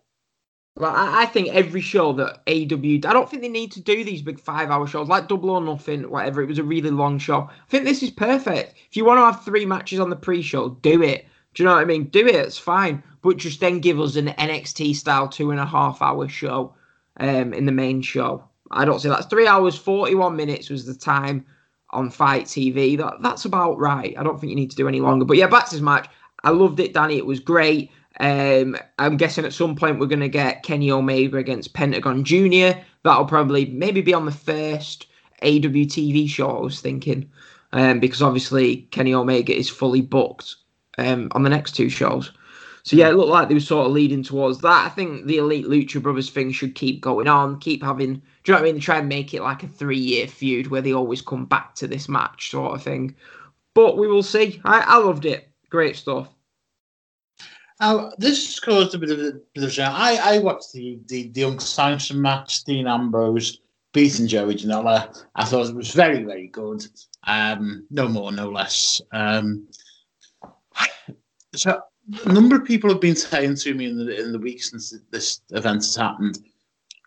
Well, I think every show that A E W... I don't think they need to do these big five-hour shows, like Double or Nothing, whatever. It was a really long show. I think this is perfect. If you want to have three matches on the pre-show, do it. Do you know what I mean? Do it, it's fine. But just then give us an N X T-style two-and-a-half-hour show um, in the main show. I don't see that's three hours, forty-one minutes was the time on Fight T V. That, that's about right. I don't think you need to do any longer. But yeah, back to this match. I loved it, Danny. It was great. Um, I'm guessing at some point we're going to get Kenny Omega against Pentagon Junior That'll probably maybe be on the first A E W T V show, I was thinking, um, because obviously Kenny Omega is fully booked um, on the next two shows. So yeah, it looked like they were sort of leading towards that. I think the Elite Lucha Brothers thing should keep going on, keep having, do you know what I mean? They try and make it like a three-year feud where they always come back to this match sort of thing. But we will see. I, I loved it. Great stuff. Now, this has caused a bit of a bit of a I, I watched the, the, the Uncle Samson match, Dean Ambrose beating Joey Janela. I thought it was very, very good. Um, no more, no less. Um, so, a number of people have been saying to me in the, in the week since this event has happened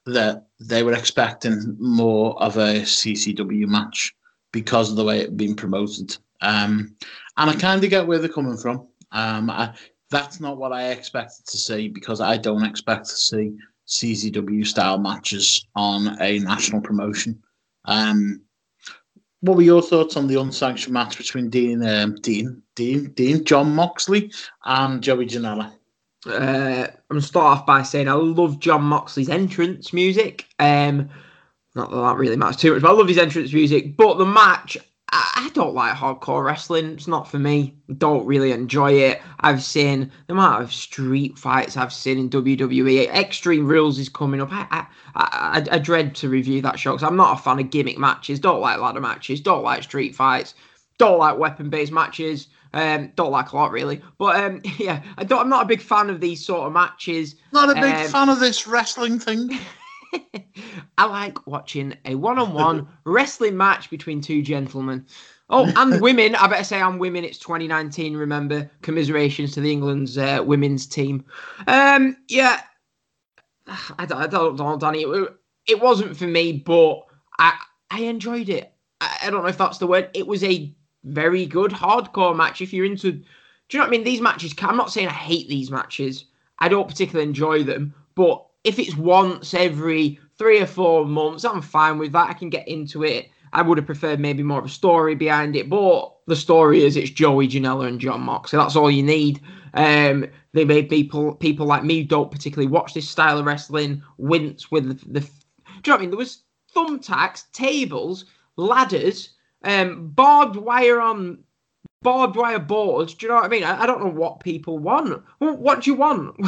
that they were expecting more of a C C W match because of the way it had been promoted. Um, and I kind of get where they're coming from. Um, I... That's not what I expected to see because I don't expect to see C Z W-style matches on a national promotion. Um, what were your thoughts on the unsanctioned match between Dean, um, Dean, Dean, Dean, John Moxley and Joey Janela? Uh, I'm going to start off by saying I love John Moxley's entrance music. Um, not that that really matters too much, but I love his entrance music. But the match... I don't like hardcore wrestling. It's not for me. Don't really enjoy it. I've seen the amount of street fights I've seen in W W E. Extreme Rules is coming up. I I, I, I dread to review that show because I'm not a fan of gimmick matches. Don't like ladder matches. Don't like street fights. Don't like weapon-based matches. Um, don't like a lot, really. But, um, yeah, I don't, I'm not a big fan of these sort of matches. Not a big um, fan of this wrestling thing. I like watching a one-on-one wrestling match between two gentlemen. Oh, and women. I better say I'm women. It's twenty nineteen, remember. Commiserations to the England's uh, women's team. Um, yeah. I don't, I don't know, Danny. It, it wasn't for me, but I, I enjoyed it. I, I don't know if that's the word. It was a very good hardcore match. If you're into... Do you know what I mean? These matches... I'm not saying I hate these matches. I don't particularly enjoy them, but... If it's once every three or four months, I'm fine with that. I can get into it. I would have preferred maybe more of a story behind it. But the story is it's Joey Janela and John Moxley. That's all you need. Um, they made people people like me don't particularly watch this style of wrestling wince with the... the do you know what I mean? There was thumbtacks, tables, ladders, um, barbed wire on barbed wire boards. Do you know what I mean? I, I don't know what people want. What, what do you want?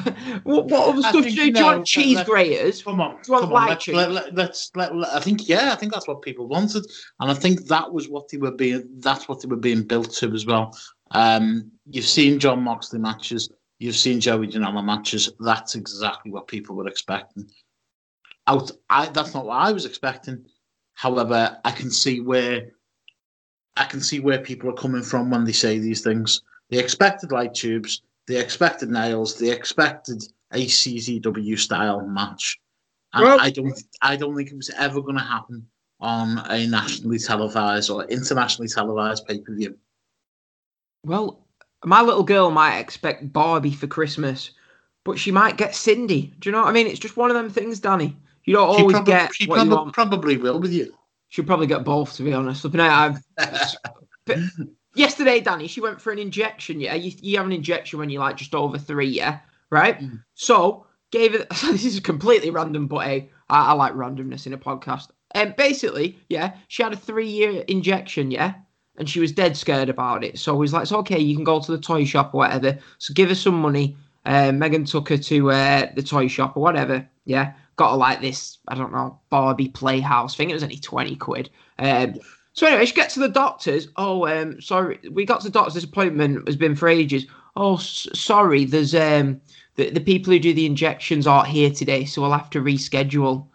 what, what other stuff do you, know, do you want? Cheese let, graters? Come on, do you want come on. Let's, let, let, let's let, let, I think yeah, I think that's what people wanted, and I think that was what they were being. That's what they were being built to as well. Um, you've seen John Moxley matches. You've seen Joey Janela matches. That's exactly what people were expecting. Out, I, that's not what I was expecting. However, I can see where I can see where people are coming from when they say these things. They expected light tubes. They expected nails. They expected a C Z W style match, and well, I don't. I don't think it was ever going to happen on a nationally televised or internationally televised pay per view. Well. My little girl might expect Barbie for Christmas, but she might get Cindy. Do you know what I mean? It's just one of them things, Danny. You don't she always probably, get she what prob- you want. Probably will with you. She'll probably get both, to be honest. I, I, but yesterday, Danny, she went for an injection. Yeah, you, you have an injection when you're like just over three, yeah, right? Mm. So gave it. This is completely random, but hey, I, I like randomness in a podcast. And um, basically, yeah, she had a three-year injection, yeah. And she was dead scared about it. So I was like, it's okay, you can go to the toy shop or whatever. So give her some money. Uh, Megan took her to uh, the toy shop or whatever. Yeah. Got her like this, I don't know, Barbie playhouse thing. It was only twenty quid. Um, so anyway, she gets to the doctor's. Oh, um, sorry. We got to the doctor's. This appointment has been for ages. Oh, s- sorry. There's um, the, the people who do the injections aren't here today. So we'll have to reschedule.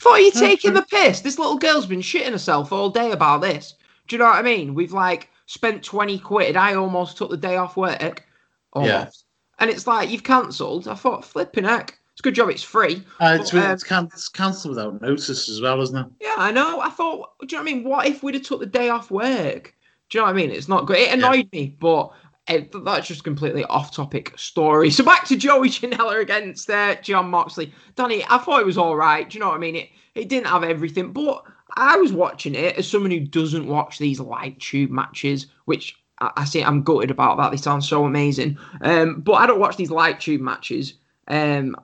Thought you taking the piss. This little girl's been shitting herself all day about this. Do you know what I mean? We've, like, spent twenty quid. I almost took the day off work. Almost. Yeah. And it's like, you've cancelled. I thought, flipping heck. It's a good job it's free. Uh, but, it's, um, it's, can- it's cancelled without notice as well, isn't it? Yeah, I know. I thought, do you know what I mean? What if we'd have took the day off work? Do you know what I mean? It's not good. It annoyed yeah. me, but it, that's just completely off-topic story. So back to Joey Janela against uh, John Moxley. Danny, I thought it was all right. Do you know what I mean? It, it didn't have everything, but... I was watching it as someone who doesn't watch these light tube matches, which I, I see I'm gutted about that. They sound so amazing. Um, but I don't watch these light tube matches. Um,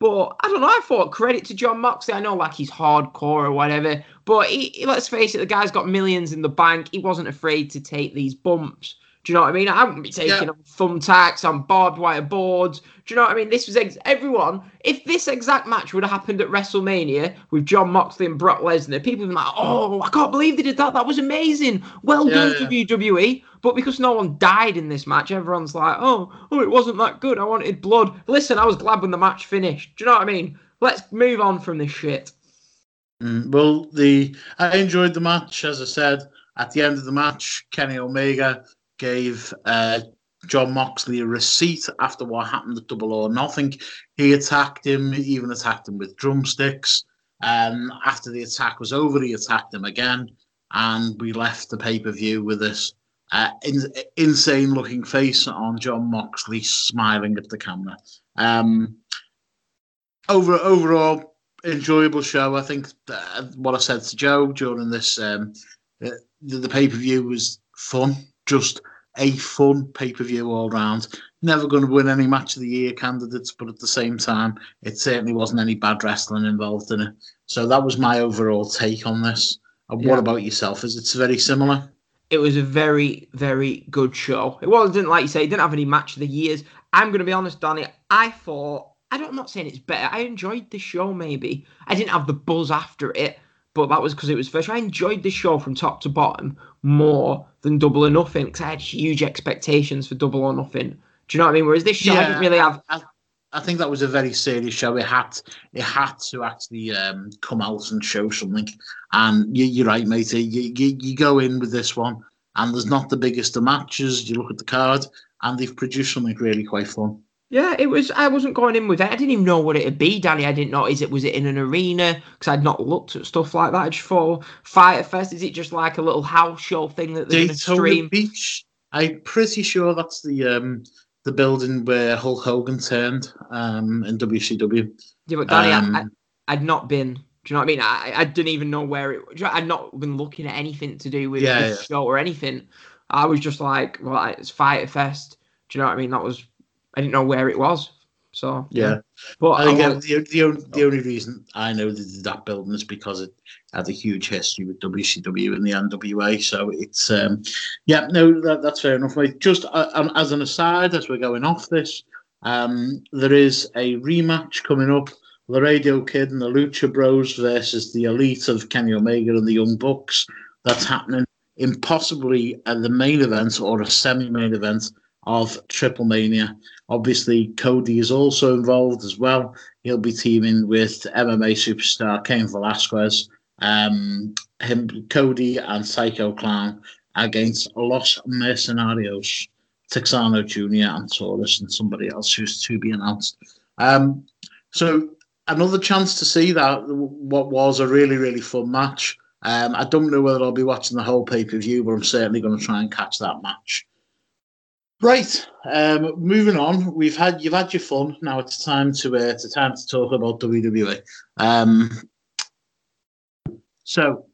but I don't know. I thought credit to John Moxley. I know like he's hardcore or whatever, but he, he, let's face it, the guy's got millions in the bank. He wasn't afraid to take these bumps. Do you know what I mean? I wouldn't be taking yeah. on thumbtacks, on barbed wire boards. Do you know what I mean? This was ex- everyone. If this exact match would have happened at WrestleMania with John Moxley and Brock Lesnar, people would be like, oh, I can't believe they did that. That was amazing. Well yeah, done, yeah. W W E. But because no one died in this match, everyone's like, oh, oh, it wasn't that good. I wanted blood. Listen, I was glad when the match finished. Do you know what I mean? Let's move on from this shit. Mm, well, the I enjoyed the match, as I said. At the end of the match, Kenny Omega... gave uh, John Moxley a receipt after what happened at Double or Nothing. He attacked him, he even attacked him with drumsticks. Um, after the attack was over, he attacked him again, and we left the pay-per-view with this uh, in- insane-looking face on John Moxley smiling at the camera. Um, over overall, enjoyable show. I think that what I said to Joe during this, um, the, the pay-per-view was fun. Just a fun pay-per-view all round. Never going to win any match of the year candidates, but at the same time, it certainly wasn't any bad wrestling involved in it. So that was my overall take on this. And yeah. What about yourself? Is it very similar? It was a very, very good show. It wasn't, like you say, it didn't have any match of the years. I'm going to be honest, Danny. I thought, I don't, I'm not saying it's better. I enjoyed the show, maybe. I didn't have the buzz after it. But that was because it was first. I enjoyed the show from top to bottom more than Double or Nothing because I had huge expectations for Double or Nothing. Do you know what I mean? Whereas this show, yeah, I didn't really have. I, I think that was a very serious show. It had it had to actually um, come out and show something. And you, you're right, mate. You, you you go in with this one, and there's not the biggest of matches. You look at the card, and they've produced something really quite fun. Yeah, it was. I wasn't going in with it. I didn't even know what it would be, Danny. I didn't know. Is it was it in an arena? Because I'd not looked at stuff like that. I just thought Fyter Fest. Is it just like a little house show thing that they're going to stream? Beach. I'm pretty sure that's the um, the building where Hulk Hogan turned um, in W C W. Yeah, but Danny, um, I, I, I'd not been. Do you know what I mean? I, I didn't even know where it. You know, I'd not been looking at anything to do with yeah, this yeah. show or anything. I was just like, well, it's Fyter Fest. Do you know what I mean? That was. I didn't know where it was. So yeah, yeah. But I think I was, the, the, the only reason I know that, that building is because it had a huge history with W C W and the N W A. So it's um, yeah, no, that, that's fair enough. Like, just uh, as an aside, as we're going off this, um, there is a rematch coming up: Laredo Kid and the Lucha Bros versus the Elite of Kenny Omega and the Young Bucks. That's happening in possibly uh, the main event or a semi-main event of Triple Mania. Obviously, Cody is also involved as well. He'll be teaming with M M A superstar Cain Velasquez, um, him, Cody, and Psycho Clown against Los Mercenarios, Texano Junior and Taurus, and somebody else who's to be announced. Um, so another chance to see that what was a really, really fun match. Um, I don't know whether I'll be watching the whole pay-per-view, but I'm certainly going to try and catch that match. Right, um, moving on. We've had you've had your fun. Now it's time to uh, it's time to talk about W W E. Um, so,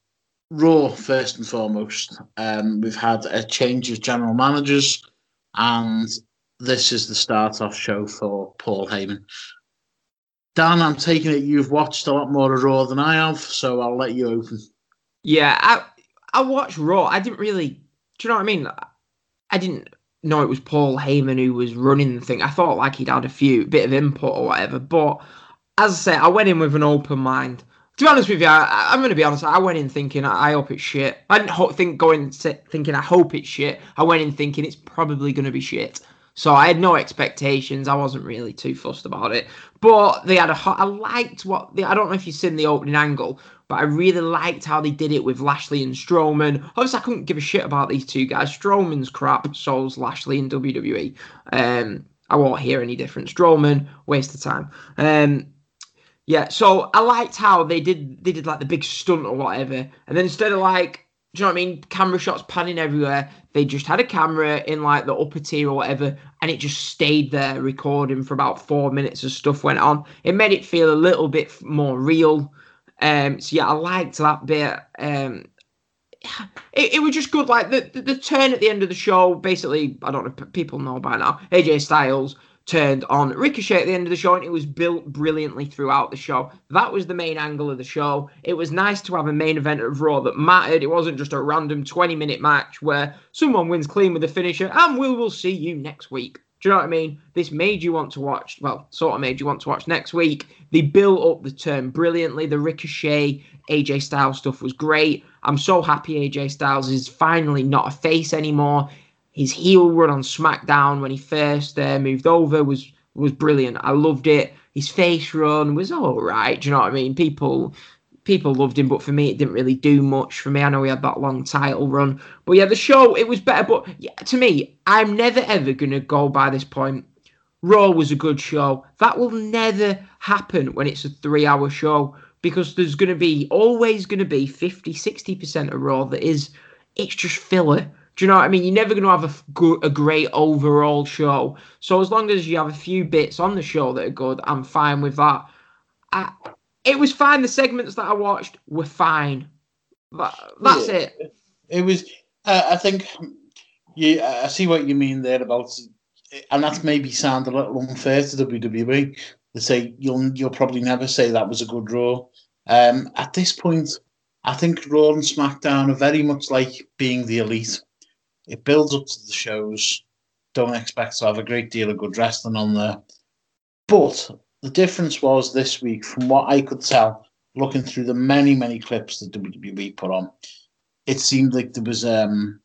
Raw first and foremost. Um, we've had a change of general managers, and this is the start-off show for Paul Heyman. Dan, I'm taking it you've watched a lot more of Raw than I have, so I'll let you open. Yeah, I I watched Raw. I didn't really. Do you know what I mean? I didn't. No, it was Paul Heyman who was running the thing. I thought like he'd had a few bit of input or whatever. But as I say, I went in with an open mind. To be honest with you, I, I'm going to be honest. I went in thinking, I hope it's shit. I didn't ho- think going to, thinking, I hope it's shit. I went in thinking it's probably going to be shit. So I had no expectations. I wasn't really too fussed about it. But they had a hot... I liked what... They, I don't know if you've seen the opening angle, but I really liked how they did it with Lashley and Strowman. Obviously, I couldn't give a shit about these two guys. Strowman's crap, so's Lashley in W W E. Um, I won't hear any different. Strowman, waste of time. Um, yeah, so I liked how they did, they did like the big stunt or whatever. And then instead of like, do you know what I mean, camera shots panning everywhere, they just had a camera in like the upper tier or whatever, and it just stayed there recording for about four minutes as stuff went on. It made it feel a little bit more real. Um, so yeah, I liked that bit. Um, it, it was just good. Like the, the the turn at the end of the show, basically, I don't know, people know by now, A J Styles turned on Ricochet at the end of the show, and it was built brilliantly throughout the show. That was the main angle of the show. It was nice to have a main event of Raw that mattered. It wasn't just a random twenty-minute match where someone wins clean with a finisher, and we will see you next week. Do you know what I mean? This made you want to watch, well, sort of made you want to watch next week. They built up the turn brilliantly. The Ricochet, A J Styles stuff was great. I'm so happy A J Styles is finally not a face anymore. His heel run on SmackDown when he first uh, moved over was was brilliant. I loved it. His face run was all right. Do you know what I mean? People... People loved him, but for me, it didn't really do much for me. I know he had that long title run. But yeah, the show, it was better. But yeah, to me, I'm never, ever going to go by this point. Raw was a good show. That will never happen when it's a three-hour show, because there's going to be, always going to be fifty, sixty percent of Raw that is, it's just filler. Do you know what I mean? You're never going to have a, good, a great overall show. So as long as you have a few bits on the show that are good, I'm fine with that. I... It was fine. The segments that I watched were fine. That, that's yeah, it. It was, uh, I think, yeah, I see what you mean there about, and that's maybe sound a little unfair to W W E. They say, you'll, you'll probably never say that was a good Raw. Um, at this point, I think Raw and SmackDown are very much like being the Elite. It builds up to the shows. Don't expect to have a great deal of good wrestling on there. But... the difference was this week, from what I could tell, looking through the many, many clips that W W E put on, it seemed like there was um,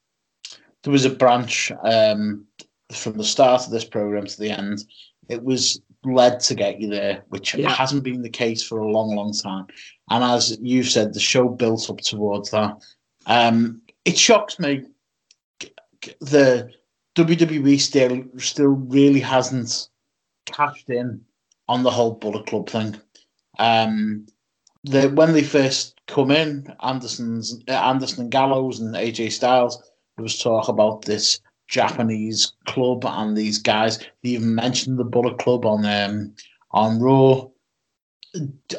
there was a branch um, from the start of this program to the end. It was led to get you there, which yeah. hasn't been the case for a long, long time. And as you've said, the show built up towards that. Um, it shocks me. The W W E still still really hasn't cashed in on the whole Bullet Club thing. Um, the, when they first come in, Anderson's, uh, Anderson and Gallows and A J Styles, there was talk about this Japanese club and these guys. They even mentioned the Bullet Club on um, on Raw.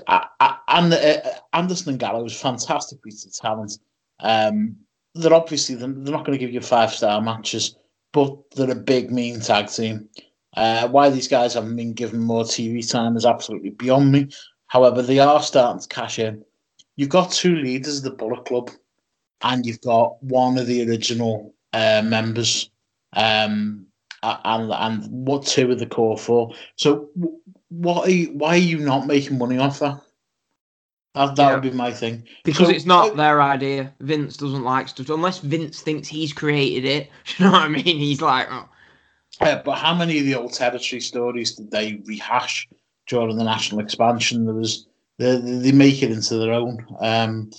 Uh, uh, and uh, Anderson and Gallows, fantastic piece of talent. Um, they're obviously they're not going to give you five star matches, but they're a big mean tag team. Uh, why these guys haven't been given more T V time is absolutely beyond me. However, they are starting to cash in. You've got two leaders of the Bullet Club, and you've got one of the original uh, members, um, and and what two of the core four. So, what? Are you, why are you not making money off that? That, that yeah. would be my thing. Because so, it's not uh, their idea. Vince doesn't like stuff. Unless Vince thinks he's created it. You know what I mean? He's like, oh. Uh, but how many of the old territory stories did they rehash during the national expansion? There was they, they make it into their own. Um,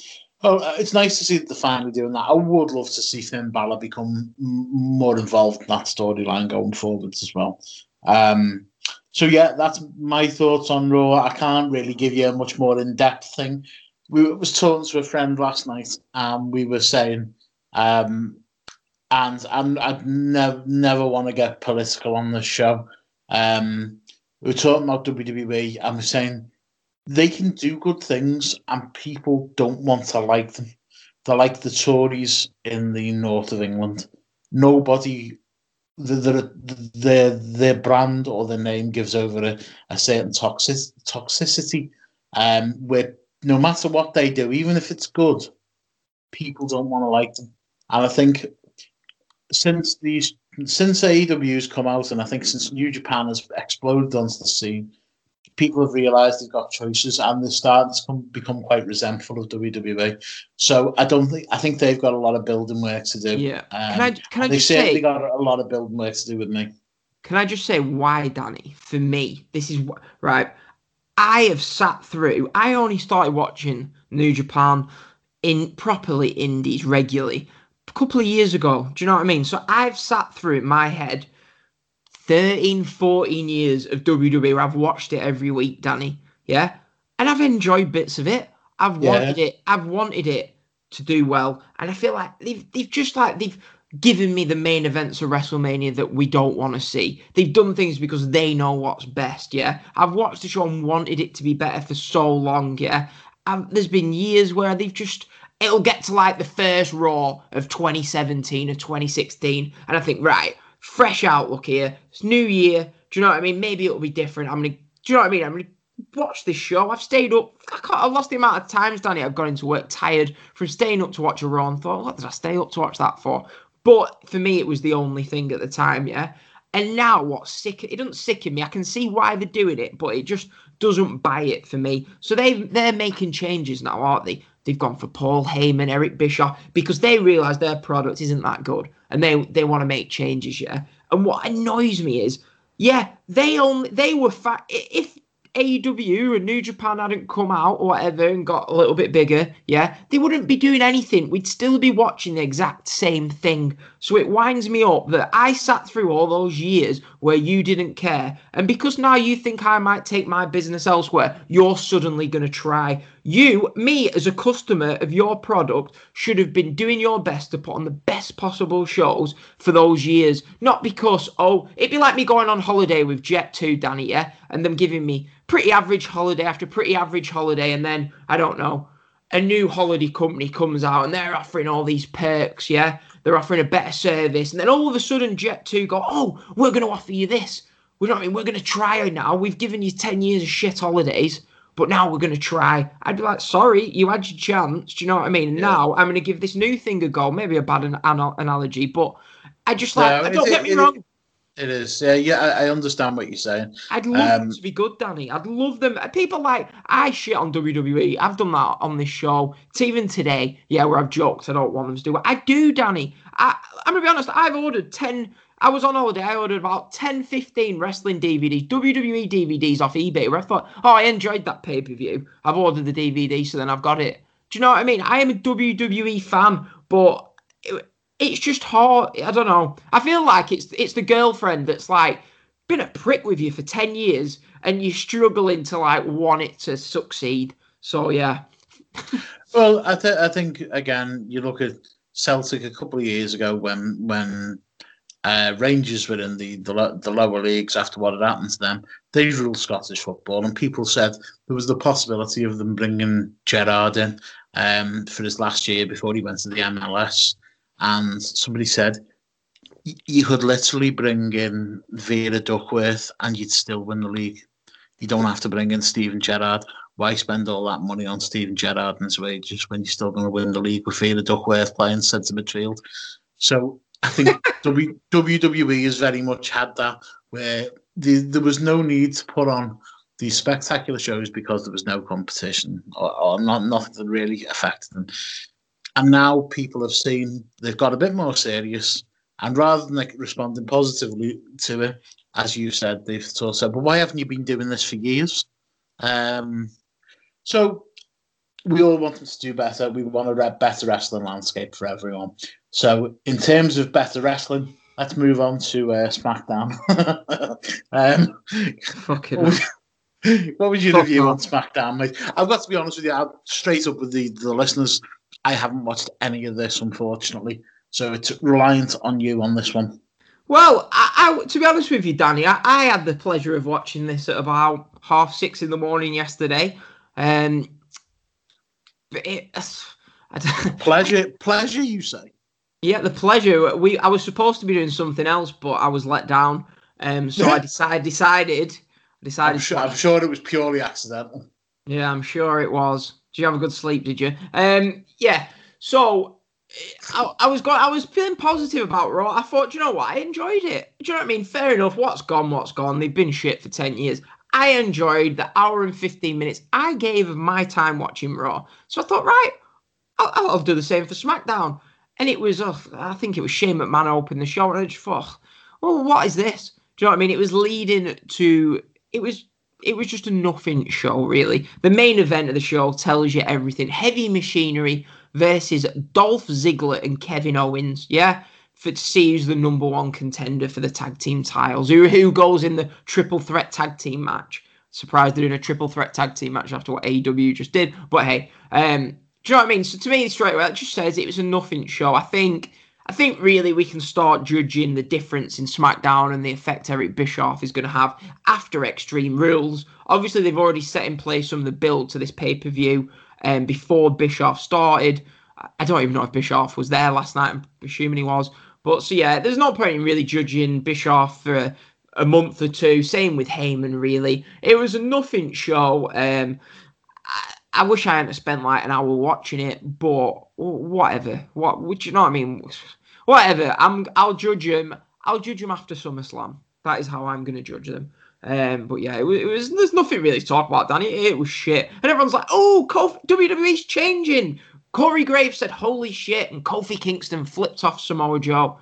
oh, it's nice to see that they're finally doing that. I would love to see Finn Balor become m- more involved in that storyline going forwards as well. Um, so, yeah, that's my thoughts on Raw. I can't really give you a much more in-depth thing. We I was talking to a friend last night, and we were saying... Um, And I'm, I'd never, never want to get political on this show. Um, we were talking about W W E, and we're saying they can do good things, and people don't want to like them. They're like the Tories in the north of England. Nobody, their their their brand or their name gives over a, a certain toxic toxicity. Um, where no matter what they do, even if it's good, people don't want to like them. And I think. Since these, since A E W's come out, and I think since New Japan has exploded onto the scene, people have realised they've got choices, and they're starting to come, become quite resentful of W W E. So I don't think I think they've got a lot of building work to do. Yeah, um, can I can I they just say they got a lot of building work to do with me? Can I just say why, Danny? For me, this is right. I have sat through. I only started watching New Japan in properly indies regularly. A couple of years ago, do you know what I mean? So I've sat through in my head thirteen, fourteen years of W W E where I've watched it every week, Danny. Yeah. And I've enjoyed bits of it. I've wanted yeah. it. I've wanted it to do well. And I feel like they've they've just like they've given me the main events of WrestleMania that we don't want to see. They've done things because they know what's best. Yeah. I've watched the show and wanted it to be better for so long. Yeah. I've, there's been years where they've just it'll get to like the first Raw of twenty seventeen or twenty sixteen. And I think, right, fresh outlook here. It's new year. Do you know what I mean? Maybe it'll be different. I'm going to, do you know what I mean? I'm going to watch this show. I've stayed up. I can't, I've lost the amount of times, Danny. I've gone into work tired from staying up to watch a Raw and thought, what did I stay up to watch that for? But for me, it was the only thing at the time, yeah? And now what's sick? It doesn't sicken me. I can see why they're doing it, but it just doesn't buy it for me. So they they're making changes now, aren't they? They've gone for Paul Heyman, Eric Bischoff, because they realise their product isn't that good, and they, they want to make changes, yeah? And what annoys me is, yeah, they only they were... Fa- if A E W and New Japan hadn't come out or whatever and got a little bit bigger, yeah, they wouldn't be doing anything. We'd still be watching the exact same thing. So it winds me up that I sat through all those years where you didn't care. And because now you think I might take my business elsewhere, you're suddenly going to try. You, me, as a customer of your product, should have been doing your best to put on the best possible shows for those years. Not because, oh, it'd be like me going on holiday with Jet two, Danny, yeah? And them giving me pretty average holiday after pretty average holiday. And then, I don't know, a new holiday company comes out and they're offering all these perks, yeah? They're offering a better service. And then all of a sudden, Jet two go, oh, we're going to offer you this. We don't mean we're going to try now. We've given you ten years of shit holidays. But now we're going to try. I'd be like, sorry, you had your chance. Do you know what I mean? Yeah. Now I'm going to give this new thing a go. Maybe a bad an- an- analogy, but I just like, no, it, don't it, get me it, wrong. It is. Yeah, yeah, I understand what you're saying. I'd love um, them to be good, Danny. I'd love them. People like, I shit on W W E. I've done that on this show. It's even today, yeah, where I've joked I don't want them to do it. I do, Danny. I, I'm going to be honest, I've ordered ten... I was on holiday, I ordered about ten, fifteen wrestling D V Ds, W W E D V Ds off eBay, where I thought, oh, I enjoyed that pay-per-view. I've ordered the D V D, so then I've got it. Do you know what I mean? I am a W W E fan, but it, it's just hard. I don't know. I feel like it's it's the girlfriend that's, like, been a prick with you for ten years, and you're struggling to, like, want it to succeed. So, yeah. Well, I, th- I think, again, you look at Celtic a couple of years ago when when... Uh, Rangers were in the, the the lower leagues after what had happened to them. They ruled Scottish football, and people said there was the possibility of them bringing Gerrard in um, for his last year before he went to the M L S. And somebody said, you could literally bring in Vera Duckworth and you'd still win the league. You don't have to bring in Steven Gerrard. Why spend all that money on Steven Gerrard and his wages when you're still going to win the league with Vera Duckworth playing centre midfield? So I think W W E has very much had that, where the, there was no need to put on these spectacular shows because there was no competition or, or not, nothing that really affected them. And now people have seen they've got a bit more serious, and rather than like responding positively to it, as you said, they've sort of said, "But why haven't you been doing this for years?" Um, so we all want them to do better. We want a better wrestling landscape for everyone. So in terms of better wrestling, let's move on to uh, SmackDown. um, Fuck it, what, would, what would you Fuck review on SmackDown, mate? I've got to be honest with you. I'm straight up with the, the listeners. I haven't watched any of this, unfortunately. So it's reliant on you on this one. Well, I, I, to be honest with you, Danny, I, I had the pleasure of watching this at about half six in the morning yesterday. Um, but it, I don't, pleasure, pleasure, you say? Yeah, the pleasure. We, I was supposed to be doing something else, but I was let down. Um, so I decided, decided, decided. I'm sure, I'm sure it was purely accidental. Yeah, I'm sure it was. Did you have a good sleep? Did you? Um, yeah. So I, I was going. I was feeling positive about Raw. I thought, do you know what? I enjoyed it. Do you know what I mean? Fair enough. What's gone? What's gone? They've been shit for ten years. I enjoyed the hour and fifteen minutes I gave of my time watching Raw. So I thought, right, I'll, I'll do the same for SmackDown. And it was, oh, I think it was Shane McMahon opened the show, and I just thought, oh, what is this? Do you know what I mean? It was leading to. It was. It was just a nothing show, really. The main event of the show tells you everything. Heavy Machinery versus Dolph Ziggler and Kevin Owens, yeah? For to see who's the number one contender for the tag team titles. Who, who goes in the triple threat tag team match? Surprised they're doing a triple threat tag team match after what A E W just did. But hey, um, do you know what I mean? So to me, straight away, it just says it was a nothing show. I think... I think really we can start judging the difference in SmackDown and the effect Eric Bischoff is going to have after Extreme Rules. Obviously, they've already set in place some of the build to this pay-per-view um, before Bischoff started. I don't even know if Bischoff was there last night. I'm assuming he was. But so, yeah, there's no point in really judging Bischoff for a, a month or two. Same with Heyman, really. It was a nothing show. Um, I, I wish I hadn't spent like an hour watching it, but whatever. What would you know what I mean? Whatever, I'm, I'll judge him. I'll judge him after SummerSlam. That is how I'm going to judge them. Um, but yeah, it was, it was. There's nothing really to talk about, Danny. It was shit. And everyone's like, oh, Kofi, W W E's changing. Corey Graves said, holy shit. And Kofi Kingston flipped off Samoa Joe.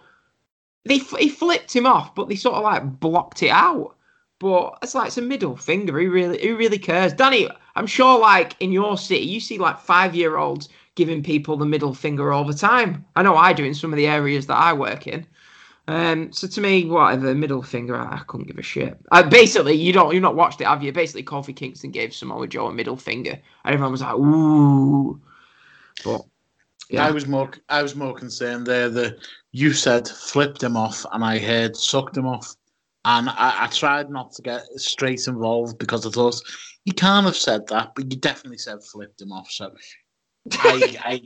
They He flipped him off, but they sort of like blocked it out. But it's like, it's a middle finger. Who really, who really cares? Danny, I'm sure like in your city, you see like five-year-olds giving people the middle finger all the time. I know I do in some of the areas that I work in. Um, so to me, whatever, middle finger, I, I couldn't give a shit. I, basically, you don't, you've not watched it, have you? Basically, Kofi Kingston gave Samoa Joe a middle finger, and everyone was like, "Ooh." But yeah, I was more, I was more concerned there that you said flipped him off, and I heard sucked him off, and I, I tried not to get straight involved because I thought you can't have said that, but you definitely said flipped him off, so. I,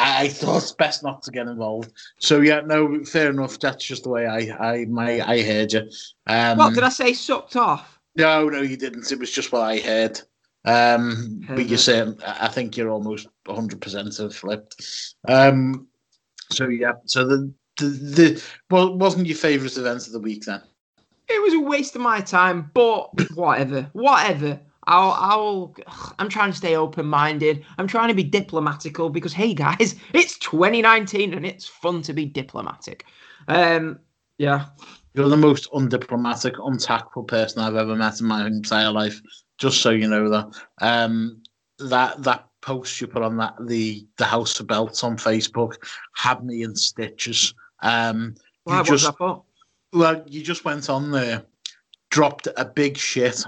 I I thought it's best not to get involved. So yeah, no, fair enough. That's just the way I I my I heard you. Um, what did I say? Sucked off? No, no, you didn't. It was just what I heard. Um, heard but you're saying I think you're almost one hundred percent of flipped. Um, so yeah, so the the, the well, wasn't your favourite event of the week then? It was a waste of my time, but whatever, whatever. I'll, I'll, I'm trying to stay open-minded. I'm trying to be diplomatical because, hey, guys, it's twenty nineteen and it's fun to be diplomatic. Um, yeah. You're the most undiplomatic, untactful person I've ever met in my entire life, just so you know that. Um, that that post you put on that the, the House of Belts on Facebook had me in stitches. Um, Why, what was that for? Well, you just went on there, dropped a big shit,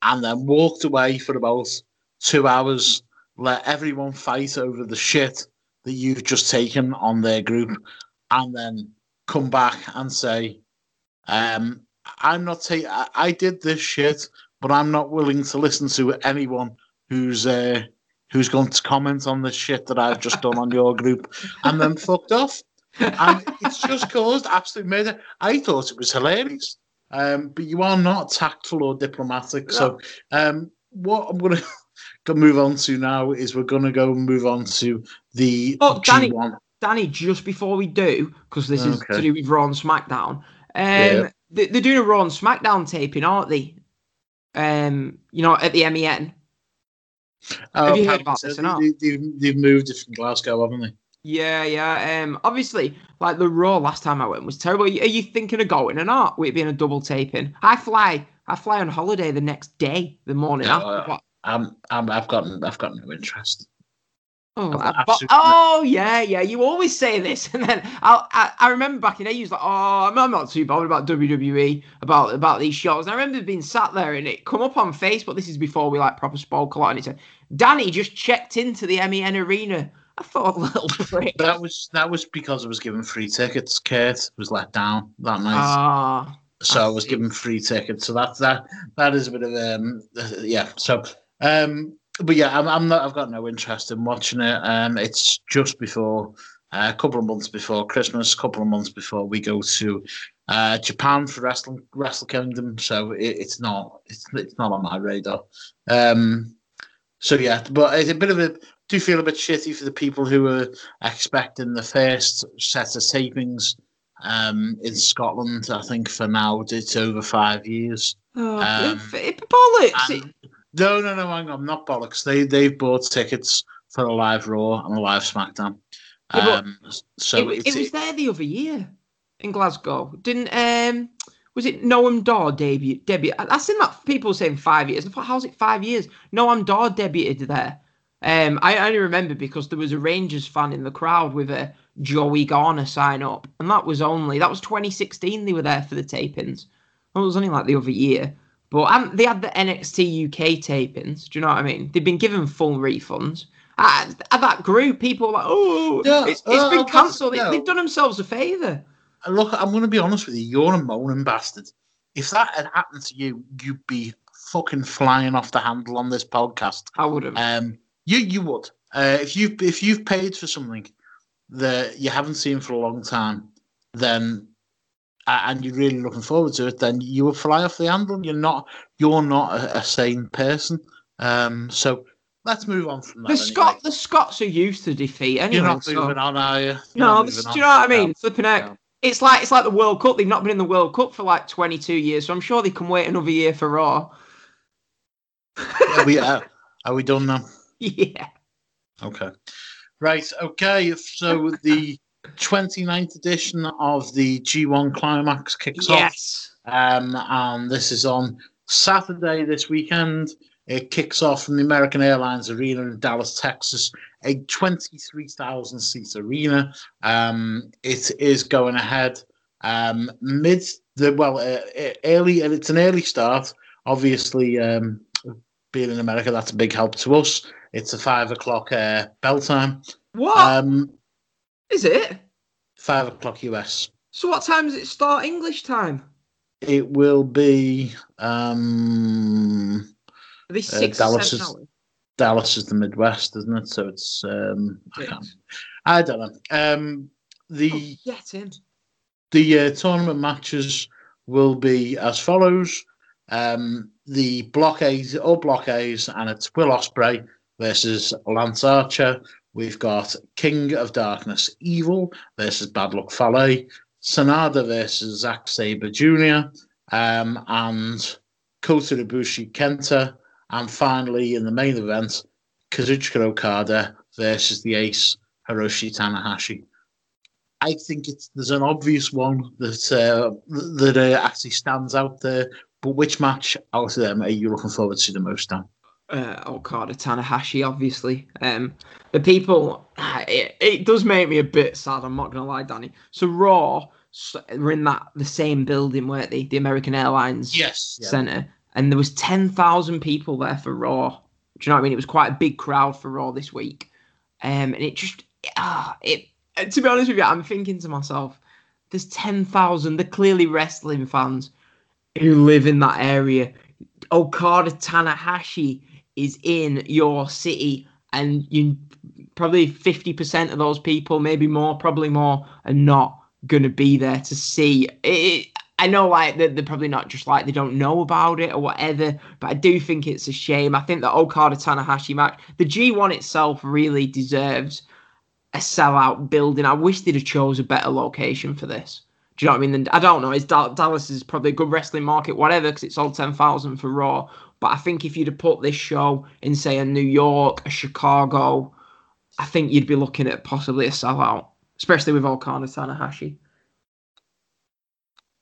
and then walked away for about two hours, let everyone fight over the shit that you've just taken on their group, and then come back and say, um, I'm not ta- I-, I did this shit, but I'm not willing to listen to anyone who's uh, who's going to comment on the shit that I've just done on your group, and then fucked off. And it's just caused absolute murder. I thought it was hilarious. Um, but you are not tactful or diplomatic. No. So um, what I'm going to... Gonna move on to now is we're gonna go move on to the oh, Danny, G one. Danny, just before we do, because this is okay. to do with Raw and SmackDown. Um, yeah. they, they're doing a Raw and SmackDown taping, aren't they? Um, you know, at the M E N. Oh, Have you heard about this or not? They, they, they've moved it from Glasgow, haven't they? Yeah, yeah. Um, obviously, like the Raw last time I went was terrible. Are you, are you thinking of going or not? With it being a double taping, I fly. I fly on holiday the next day, the morning after. Uh, but, I'm, I'm, I've got, I've got no interest. Oh, but, oh yeah, yeah. You always say this, and then I'll, I, I remember back in the day, you was like, "Oh, I'm, I'm not too bothered about W W E, about about these shows." And I remember being sat there, and it come up on Facebook. This is before we like proper spoke a lot, and it said, "Danny just checked into the M E N Arena." I thought, a little prick. That was that was because I was given free tickets. Kurt was let down that night. Ah, so I, I was given free tickets. So that that that is a bit of um, yeah. So. Um, but yeah, I'm, I'm not. I've got no interest in watching it. Um, it's just before uh, a couple of months before Christmas, a couple of months before we go to uh, Japan for Wrestle Wrestle Kingdom. So it, it's not. It's it's not on my radar. Um, so yeah, but it's a bit of a. I do feel a bit shitty for the people who are expecting the first set of tapings um, in Scotland. I think for now it's over five years. Oh, um, it, it bollocks. And, No, no, no, hang on, not bollocks. They, they've bought tickets for a live Raw and a live SmackDown. Um, yeah, so it, it was there the other year in Glasgow. Didn't, um, was it Noam Dar debut? debut? I, I seen that people saying five years. I thought, how's it five years? Noam Dar debuted there. Um, I only remember because there was a Rangers fan in the crowd with a Joey Garner sign up. And that was only, that was twenty sixteen they were there for the tapings. It was only like the other year. But um, they had the N X T U K tapings. Do you know what I mean? They've been given full refunds. At, at that group, people were like, oh, yeah, it's, it's uh, been cancelled. No. They've done themselves a favour. Look, I'm going to be honest with you. You're a moaning bastard. If that had happened to you, you'd be fucking flying off the handle on this podcast. I would have. Um, you, you would. Uh, if, you've, if you've paid for something that you haven't seen for a long time, then... and you're really looking forward to it, then you will fly off the handle. You're not, you're not a, a sane person. Um, so let's move on from that. The anyway. Scots, the Scots are used to defeat. Anyway, you're not so. moving on, are you? You're no, this, do you know what I mean? No. Flipping out. No. It's like it's like the World Cup. They've not been in the World Cup for like twenty-two years, so I'm sure they can wait another year for Raw. Are we, uh, are we done now? Yeah. Okay. Right. Okay. So the twenty-ninth edition of the G one Climax kicks yes. off. Um, and this is on Saturday this weekend. It kicks off from the American Airlines Arena in Dallas, Texas, a twenty-three thousand seat arena. Um, it is going ahead um, mid the well uh, early, and it's an early start. Obviously, um, being in America, that's a big help to us. It's a five o'clock uh, bell time. What? Um, Is it? Five o'clock U S. So what time does it start English time? It will be... Um, Are they six uh, Dallas, is, Dallas is the Midwest, isn't it? So it's... Um, I, can't, I don't know. Um, the oh, get in. The uh, tournament matches will be as follows. Um, the Block A's, all Block A's, and it's Will Ospreay versus Lance Archer. We've got King of Darkness, Evil versus Bad Luck Fale, Sanada versus Zack Sabre Junior, um, and Kota Ibushi Kenta. And finally, in the main event, Kazuchika Okada versus the ace, Hiroshi Tanahashi. I think it's, there's an obvious one that, uh, that uh, actually stands out there, but which match out of them are you looking forward to the most, Dan? Uh, Okada Tanahashi, obviously. Um, the people, it, it does make me a bit sad. I'm not gonna lie, Danny. So Raw, so, we're in that the same building, weren't they? The American Airlines yes, yeah. Center, and there was ten thousand people there for Raw. Do you know what I mean? It was quite a big crowd for Raw this week, um, and it just, ah, uh, it. To be honest with you, I'm thinking to myself, there's ten thousand. They're clearly wrestling fans who live in that area. Okada Tanahashi is in your city and you probably fifty percent of those people, maybe more, probably more, are not going to be there to see it. it I know, like, they're, they're probably not just, like, they don't know about it or whatever, but I do think it's a shame. I think the Okada-Tanahashi match, the G one itself really deserves a sellout building. I wish they'd have chose a better location for this. Do you know what I mean? I don't know. It's da- Dallas is probably a good wrestling market, whatever, because it's all ten thousand for Raw. But I think if you'd have put this show in, say, a New York, a Chicago, I think you'd be looking at possibly a sellout, especially with Okada-Tanahashi.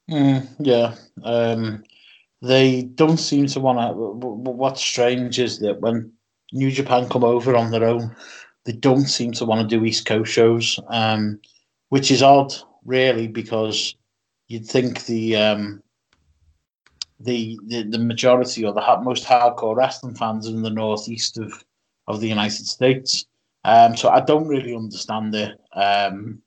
Mm, yeah, um, they don't seem to want to. What's strange is that when New Japan come over on their own, they don't seem to want to do East Coast shows, um, which is odd, really, because you'd think the um, the, the the majority or the most hardcore wrestling fans are in the northeast of, of the United States. Um, so I don't really understand it. Um,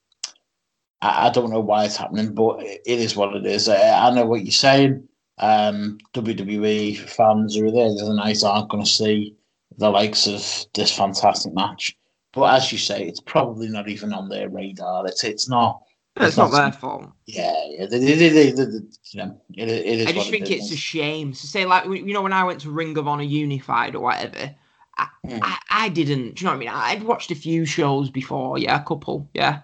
I don't know why it's happening, but it is what it is. I know what you're saying. Um, W W E fans who were there the other night aren't going to see the likes of this fantastic match. But as you say, it's probably not even on their radar. It's it's not. It's, it's not, not their fault. Yeah, yeah. They, they, they, they, they, you know, it, it is. I just think it it's a shame. So say, like, you know, when I went to Ring of Honor Unified or whatever, I, mm. I, I didn't. Do you know what I mean? I'd watched a few shows before. Yeah, a couple. Yeah.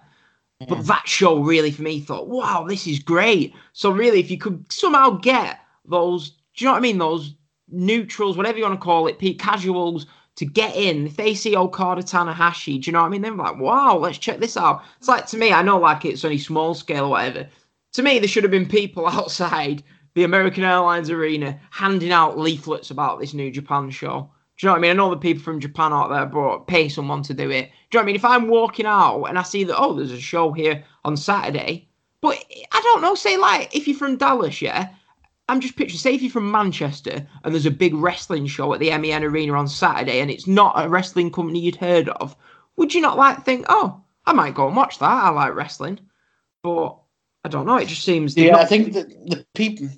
But that show really, for me, thought, wow, this is great. So really, if you could somehow get those, do you know what I mean, those neutrals, whatever you want to call it, casuals, to get in, if they see Okada Tanahashi, do you know what I mean? They're like, wow, let's check this out. It's like, to me, I know, like, it's only small scale or whatever. To me, there should have been people outside the American Airlines Arena handing out leaflets about this New Japan show. Do you know what I mean? I know the people from Japan out there, but pay someone to do it. Do you know what I mean? If I'm walking out and I see that, oh, there's a show here on Saturday, but I don't know, say, like, if you're from Dallas, yeah, I'm just picturing, say if you're from Manchester and there's a big wrestling show at the M E N Arena on Saturday and it's not a wrestling company you'd heard of, would you not, like, think, oh, I might go and watch that, I like wrestling? But I don't know, it just seems... Yeah, not- I think that the people,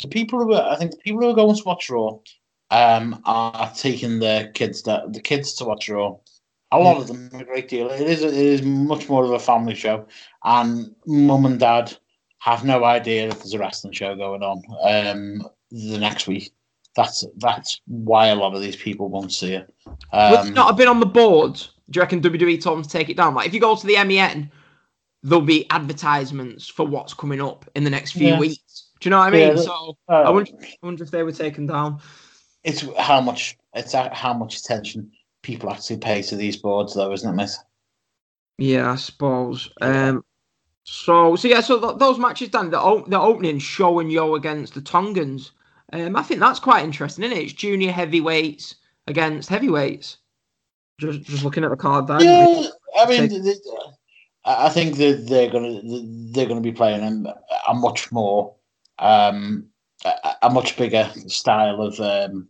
the people who are, I think the people who are going to watch Raw... Um, are taking their kids that the kids to watch Raw. A lot of them, a great deal. It is it is much more of a family show, and mum and dad have no idea if there's a wrestling show going on um the next week. That's that's why a lot of these people won't see it. Um, well, it's not a bit on the board. Do you reckon W W E told them to take it down? Like, if you go to the M E N, there'll be advertisements for what's coming up in the next few yeah. weeks. Do you know what I mean? Yeah, so uh, I, wonder, I wonder if they were taken down. It's how much it's how much attention people actually pay to these boards, though, isn't it, mate? Yeah, I suppose. Um, so, so yeah, so th- those matches done. The o- the opening, Show and Yo against the Tongans. Um, I think that's quite interesting, isn't it? It's junior heavyweights against heavyweights. Just just looking at the card there. Yeah, I mean, take... they, I think that they're gonna they're gonna be playing a, a much more. Um, A, a much bigger style of um,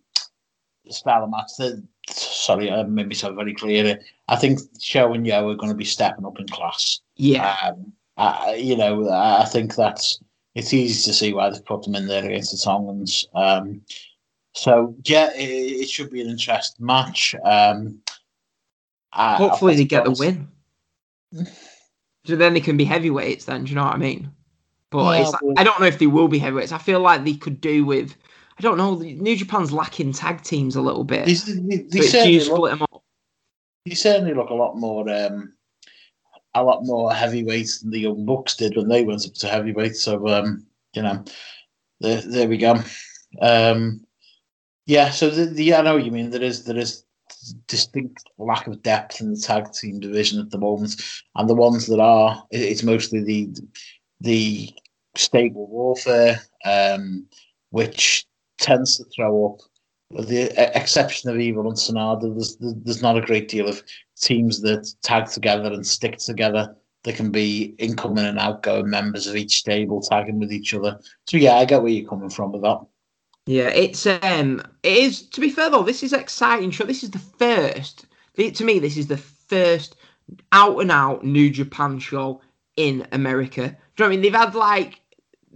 style of match. That, sorry, I made myself very clear. I think Show and Yo are going to be stepping up in class. Yeah, um, I, you know, I think that's it's easy to see why they've put them in there against the Tongans. Um, so yeah, it, it should be an interesting match. Um, Hopefully, I, I they get the win. So then they can be heavyweights. Then, do you know what I mean? But yeah, it's like, well, I don't know if they will be heavyweights. I feel like they could do with, I don't know, New Japan's lacking tag teams a little bit. They, they, they, so certainly, look, them up. They certainly look a lot more um, a lot more heavyweights than the Young Bucks did when they went up to heavyweight. So, um, you know, there, there we go. Um, yeah, so the, the, I know what you mean. There is there is distinct lack of depth in the tag team division at the moment. And the ones that are, it, it's mostly the... the stable warfare, um, which tends to throw up, with the exception of Evil and Sanada, there's, there's not a great deal of teams that tag together and stick together. There can be incoming and outgoing members of each stable tagging with each other. So yeah, I get where you're coming from with that. Yeah, it's um, it is. To be fair though, this is exciting. Sure, this is the first. To me, this is the first out and out New Japan show in America. Do you know what I mean? They've had, like,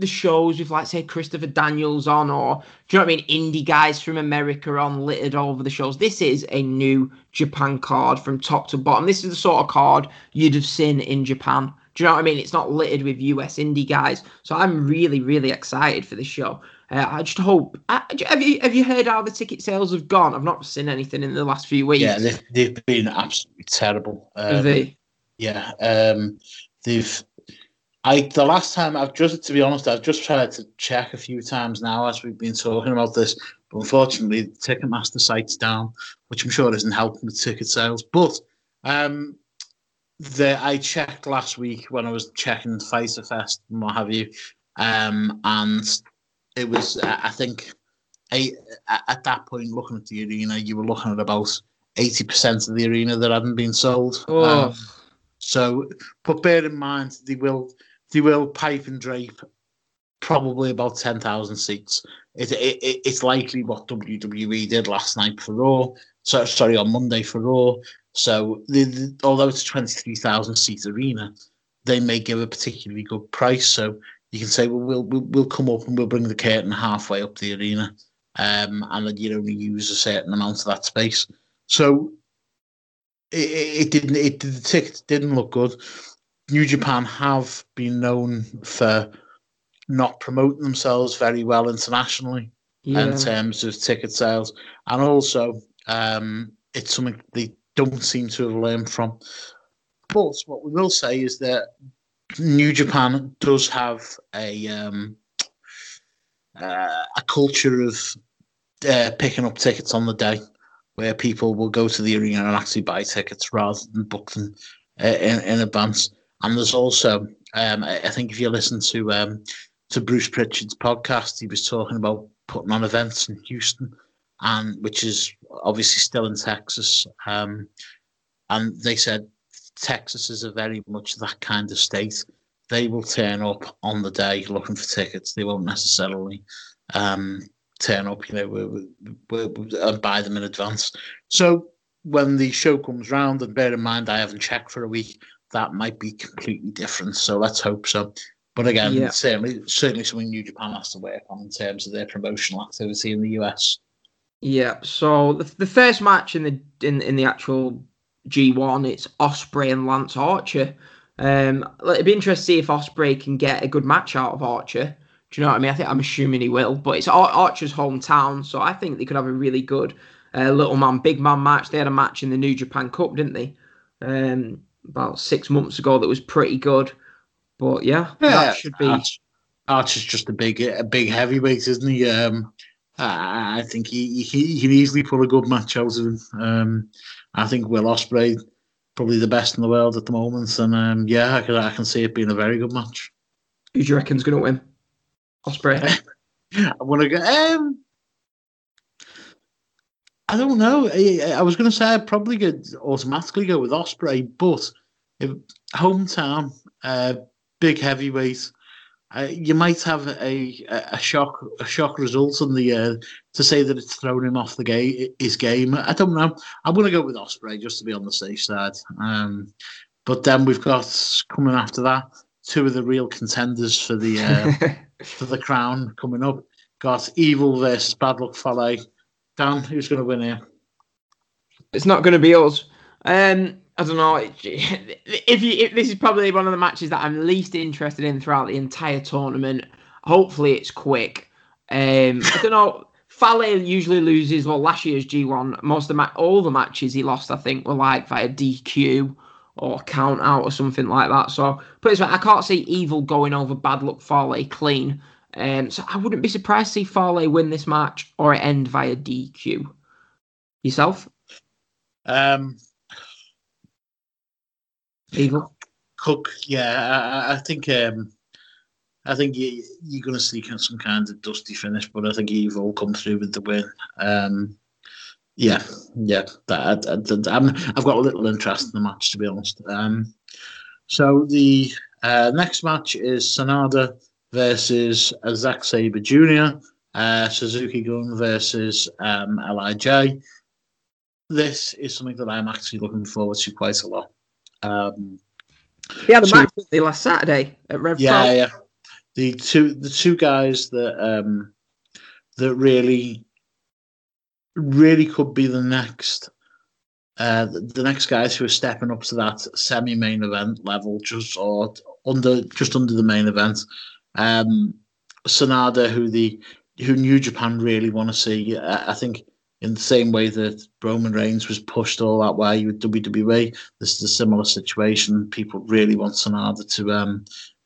the shows with, like, say, Christopher Daniels on, or, do you know what I mean, indie guys from America on, littered all over the shows. This is a New Japan card from top to bottom. This is the sort of card you'd have seen in Japan. Do you know what I mean? It's not littered with U S indie guys. So I'm really, really excited for this show. Uh, I just hope... I, have you have you heard how the ticket sales have gone? I've not seen anything in the last few weeks. Yeah, they've, they've been absolutely terrible. Um, have they? Yeah. Um, they've... I The last time, I've just, to be honest, I've just tried to check a few times now as we've been talking about this. But unfortunately, the Ticketmaster site's down, which I'm sure isn't helping the ticket sales. But... Um, The, I checked last week when I was checking Fighter Fest and what have you, um, and it was, uh, I think, eight, at that point, looking at the arena, you were looking at about eighty percent of the arena that hadn't been sold. Oh. Um, so, but bear in mind, they will they will pipe and drape probably about ten thousand seats. It, it, it, it's likely what W W E did last night for Raw, so, sorry, on Monday for Raw. So, the, the, although it's a twenty-three thousand seat arena, they may give a particularly good price. So you can say, well, we'll we'll, we'll come up and we'll bring the curtain halfway up the arena, um, and then you only use a certain amount of that space. So it, it didn't. It the tickets didn't look good. New Japan have been known for not promoting themselves very well internationally, yeah, in terms of ticket sales, and also um, it's something they don't seem to have learned from. But what we will say is that New Japan does have a um, uh, a culture of uh, picking up tickets on the day, where people will go to the arena and actually buy tickets rather than book them uh, in, in advance. And there's also, um, I think if you listen to um, to Bruce Pritchard's podcast, he was talking about putting on events in Houston, and which is obviously still in Texas. Um, and they said Texas is a very much that kind of state. They will turn up on the day looking for tickets. They won't necessarily um, turn up, you know, we'll, we'll, we'll buy them in advance. So when the show comes round, and bear in mind I haven't checked for a week, that might be completely different. So let's hope so. But again, yeah, certainly, certainly something New Japan has to work on in terms of their promotional activity in the U S. Yeah, so the, the first match in the in, in the actual G one, it's Ospreay and Lance Archer. Um, it'd be interesting to see if Ospreay can get a good match out of Archer. Do you know what I mean? I think I'm assuming he will, but it's Ar- Archer's hometown, so I think they could have a really good uh, little man, big man match. They had a match in the New Japan Cup, didn't they? Um, about six months ago, that was pretty good. But yeah, yeah, that should be. Arch- Archer's just a big, a big heavyweight, isn't he? Um. Uh, I think he, he, he can easily pull a good match out of him. Um, I think Will Ospreay probably the best in the world at the moment, and um, yeah, I can I can see it being a very good match. Who do you reckon's going to win? Ospreay. I want to go. Um, I don't know. I, I was going to say I'd probably go, automatically go with Ospreay, but if, hometown, uh, big heavyweight. Uh, you might have a, a shock a shock result in the uh, to say that it's thrown him off the game his game. I don't know. I'm going to go with Ospreay just to be on the safe side. Um, but then we've got coming after that two of the real contenders for the uh, for the crown coming up. Got Evil versus Bad Luck Fale. Dan, who's going to win here? It's not going to be us. Um... I don't know. If, you, if this is probably one of the matches that I'm least interested in throughout the entire tournament. Hopefully, it's quick. Um, I don't know. Fale usually loses. Well, last year's G one, most of the ma- all the matches he lost, I think, were like via D Q or count out or something like that. So, put it this way, I can't see Evil going over Bad Luck Fale clean. Um, so I wouldn't be surprised to see Fale win this match or it end via D Q. Yourself? Um. Evil. Cook, yeah, I, I think um, I think you, you're going to see some kind of dusty finish, but I think Evil will come through with the win. Um, yeah, yeah, that, that, that, I'm, I've got a little interest in the match, to be honest. Um, so the uh, next match is Sanada versus Zack Sabre Junior, uh, Suzuki-Gun versus um, L I J. This is something that I'm actually looking forward to quite a lot. Um, they had a so, match last Saturday at Rev. Yeah, Park. yeah, the two the two guys that um, that really really could be the next uh, the, the next guys who are stepping up to that semi main event level, just or under just under the main event. Um, Sanada, who the who New Japan really want to see, uh, I think. In the same way that Roman Reigns was pushed all that way with W W E, this is a similar situation. People really want Sanada to um,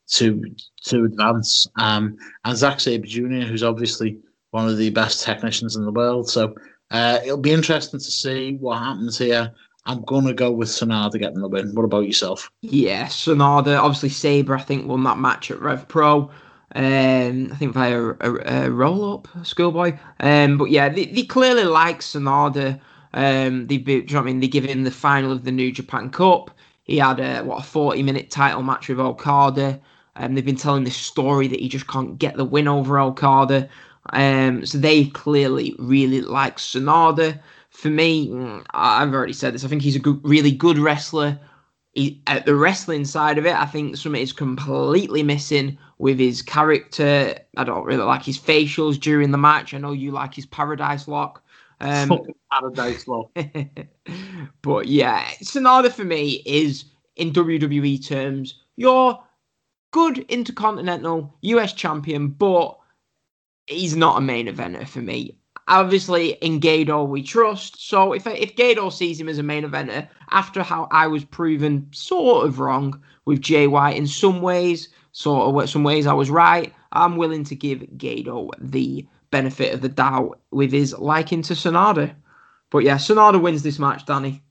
to to advance. Um, and Zack Sabre Junior, who's obviously one of the best technicians in the world. So uh, it'll be interesting to see what happens here. I'm going to go with Sanada getting the win. What about yourself? Yeah, Sanada. Obviously, Sabre, I think, won that match at Rev Pro. Um, I think via a, a, a roll-up, schoolboy. Um, but yeah, they, they clearly like Sanada. Um, they, do you know what I mean? They give him the final of the New Japan Cup. He had a what a forty-minute title match with Okada. Um, they've been telling this story that he just can't get the win over Okada. Um, so they clearly really like Sanada. For me, I've already said this. I think he's a good, really good wrestler. He, at the wrestling side of it, I think something is completely missing with his character. I don't really like his facials during the match. I know you like his paradise lock. Um, Fucking paradise lock. But yeah, Sanada for me is, in W W E terms, your good Intercontinental U S champion, but he's not a main eventer for me. Obviously, in Gato we trust. So if if Gato sees him as a main eventer, after how I was proven sort of wrong with J Y in some ways, sort of some ways I was right, I'm willing to give Gato the benefit of the doubt with his liking to Sanada. But yeah, Sanada wins this match, Danny.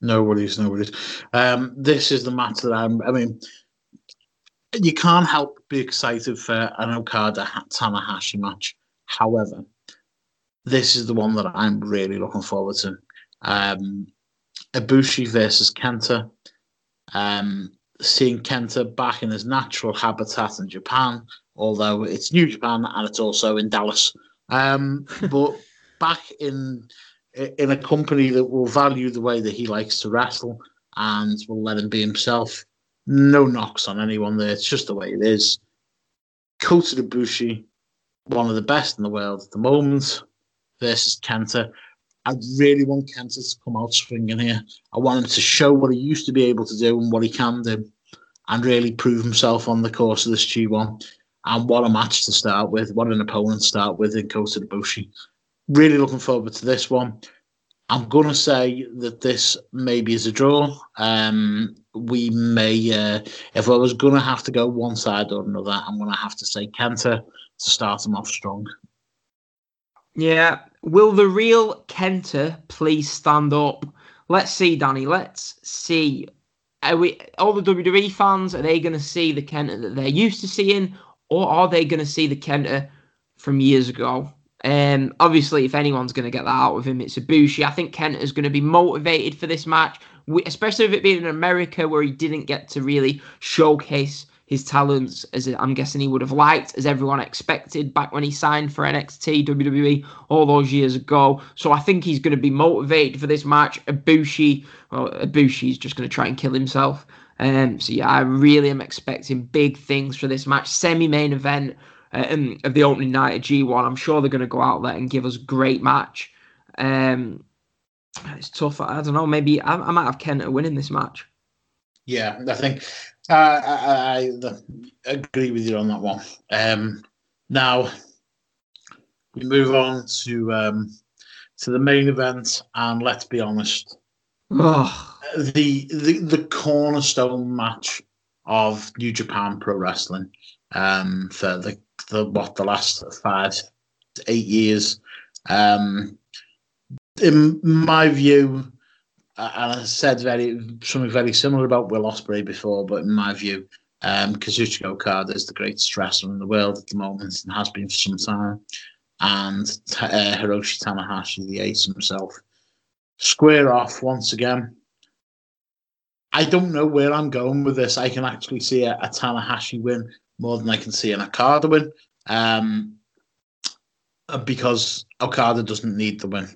No worries, no worries. Um, this is the match that I'm, I mean, you can't help but be excited for an Okada Tanahashi match. However, this is the one that I'm really looking forward to. Um, Ibushi versus Kenta. Um, seeing Kenta back in his natural habitat in Japan, although it's New Japan and it's also in Dallas. Um, but back in in a company that will value the way that he likes to wrestle and will let him be himself. No knocks on anyone there. It's just the way it is. Kota Ibushi, one of the best in the world at the moment, versus Kenta. I really want Kenta to come out swinging here. I want him to show what he used to be able to do and what he can do and really prove himself on the course of this G one. And what a match to start with. What an opponent to start with in Kota Ibushi. Really looking forward to this one. I'm going to say that this maybe is a draw. Um, we may, uh, if I was going to have to go one side or another, I'm going to have to say Kenta to start him off strong. Yeah. Will the real Kenta please stand up? Let's see, Danny. Let's see. Are we all the W W E fans? Are they going to see the Kenta that they're used to seeing, or are they going to see the Kenta from years ago? Um, obviously, if anyone's going to get that out of him, it's Ibushi. I think Kenta is going to be motivated for this match, especially if it being in America where he didn't get to really showcase his talents, as I'm guessing he would have liked, as everyone expected back when he signed for N X T, W W E, all those years ago. So I think he's going to be motivated for this match. Ibushi, well, Ibushi's just going to try and kill himself. Um, so yeah, I really am expecting big things for this match. Semi-main event um, of the opening night of G one. I'm sure they're going to go out there and give us a great match. Um, it's tough. I don't know. Maybe I, I might have Kenta winning this match. Yeah, I think uh, I, I, I agree with you on that one. Um, now we move on to um, to the main event, and let's be honest, oh. the, the the cornerstone match of New Japan Pro Wrestling um, for the, the what the last five to eight years, um, in my view. And I said very something very similar about Will Ospreay before, but in my view, um, Kazuchika Okada is the greatest wrestler in the world at the moment and has been for some time. And uh, Hiroshi Tanahashi, the ace himself, square off once again. I don't know where I'm going with this. I can actually see a, a Tanahashi win more than I can see an Okada win, um, because Okada doesn't need the win.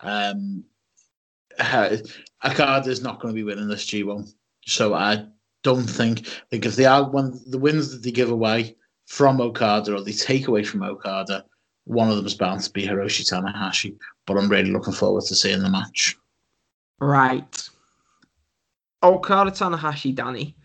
Um, Uh, Okada's not going to be winning this G one, so I don't think. Because they are, when the wins that they give away from Okada, or they take away from Okada, one of them is bound to be Hiroshi Tanahashi. But I'm really looking forward to seeing the match. Right. Okada, Tanahashi, Danny.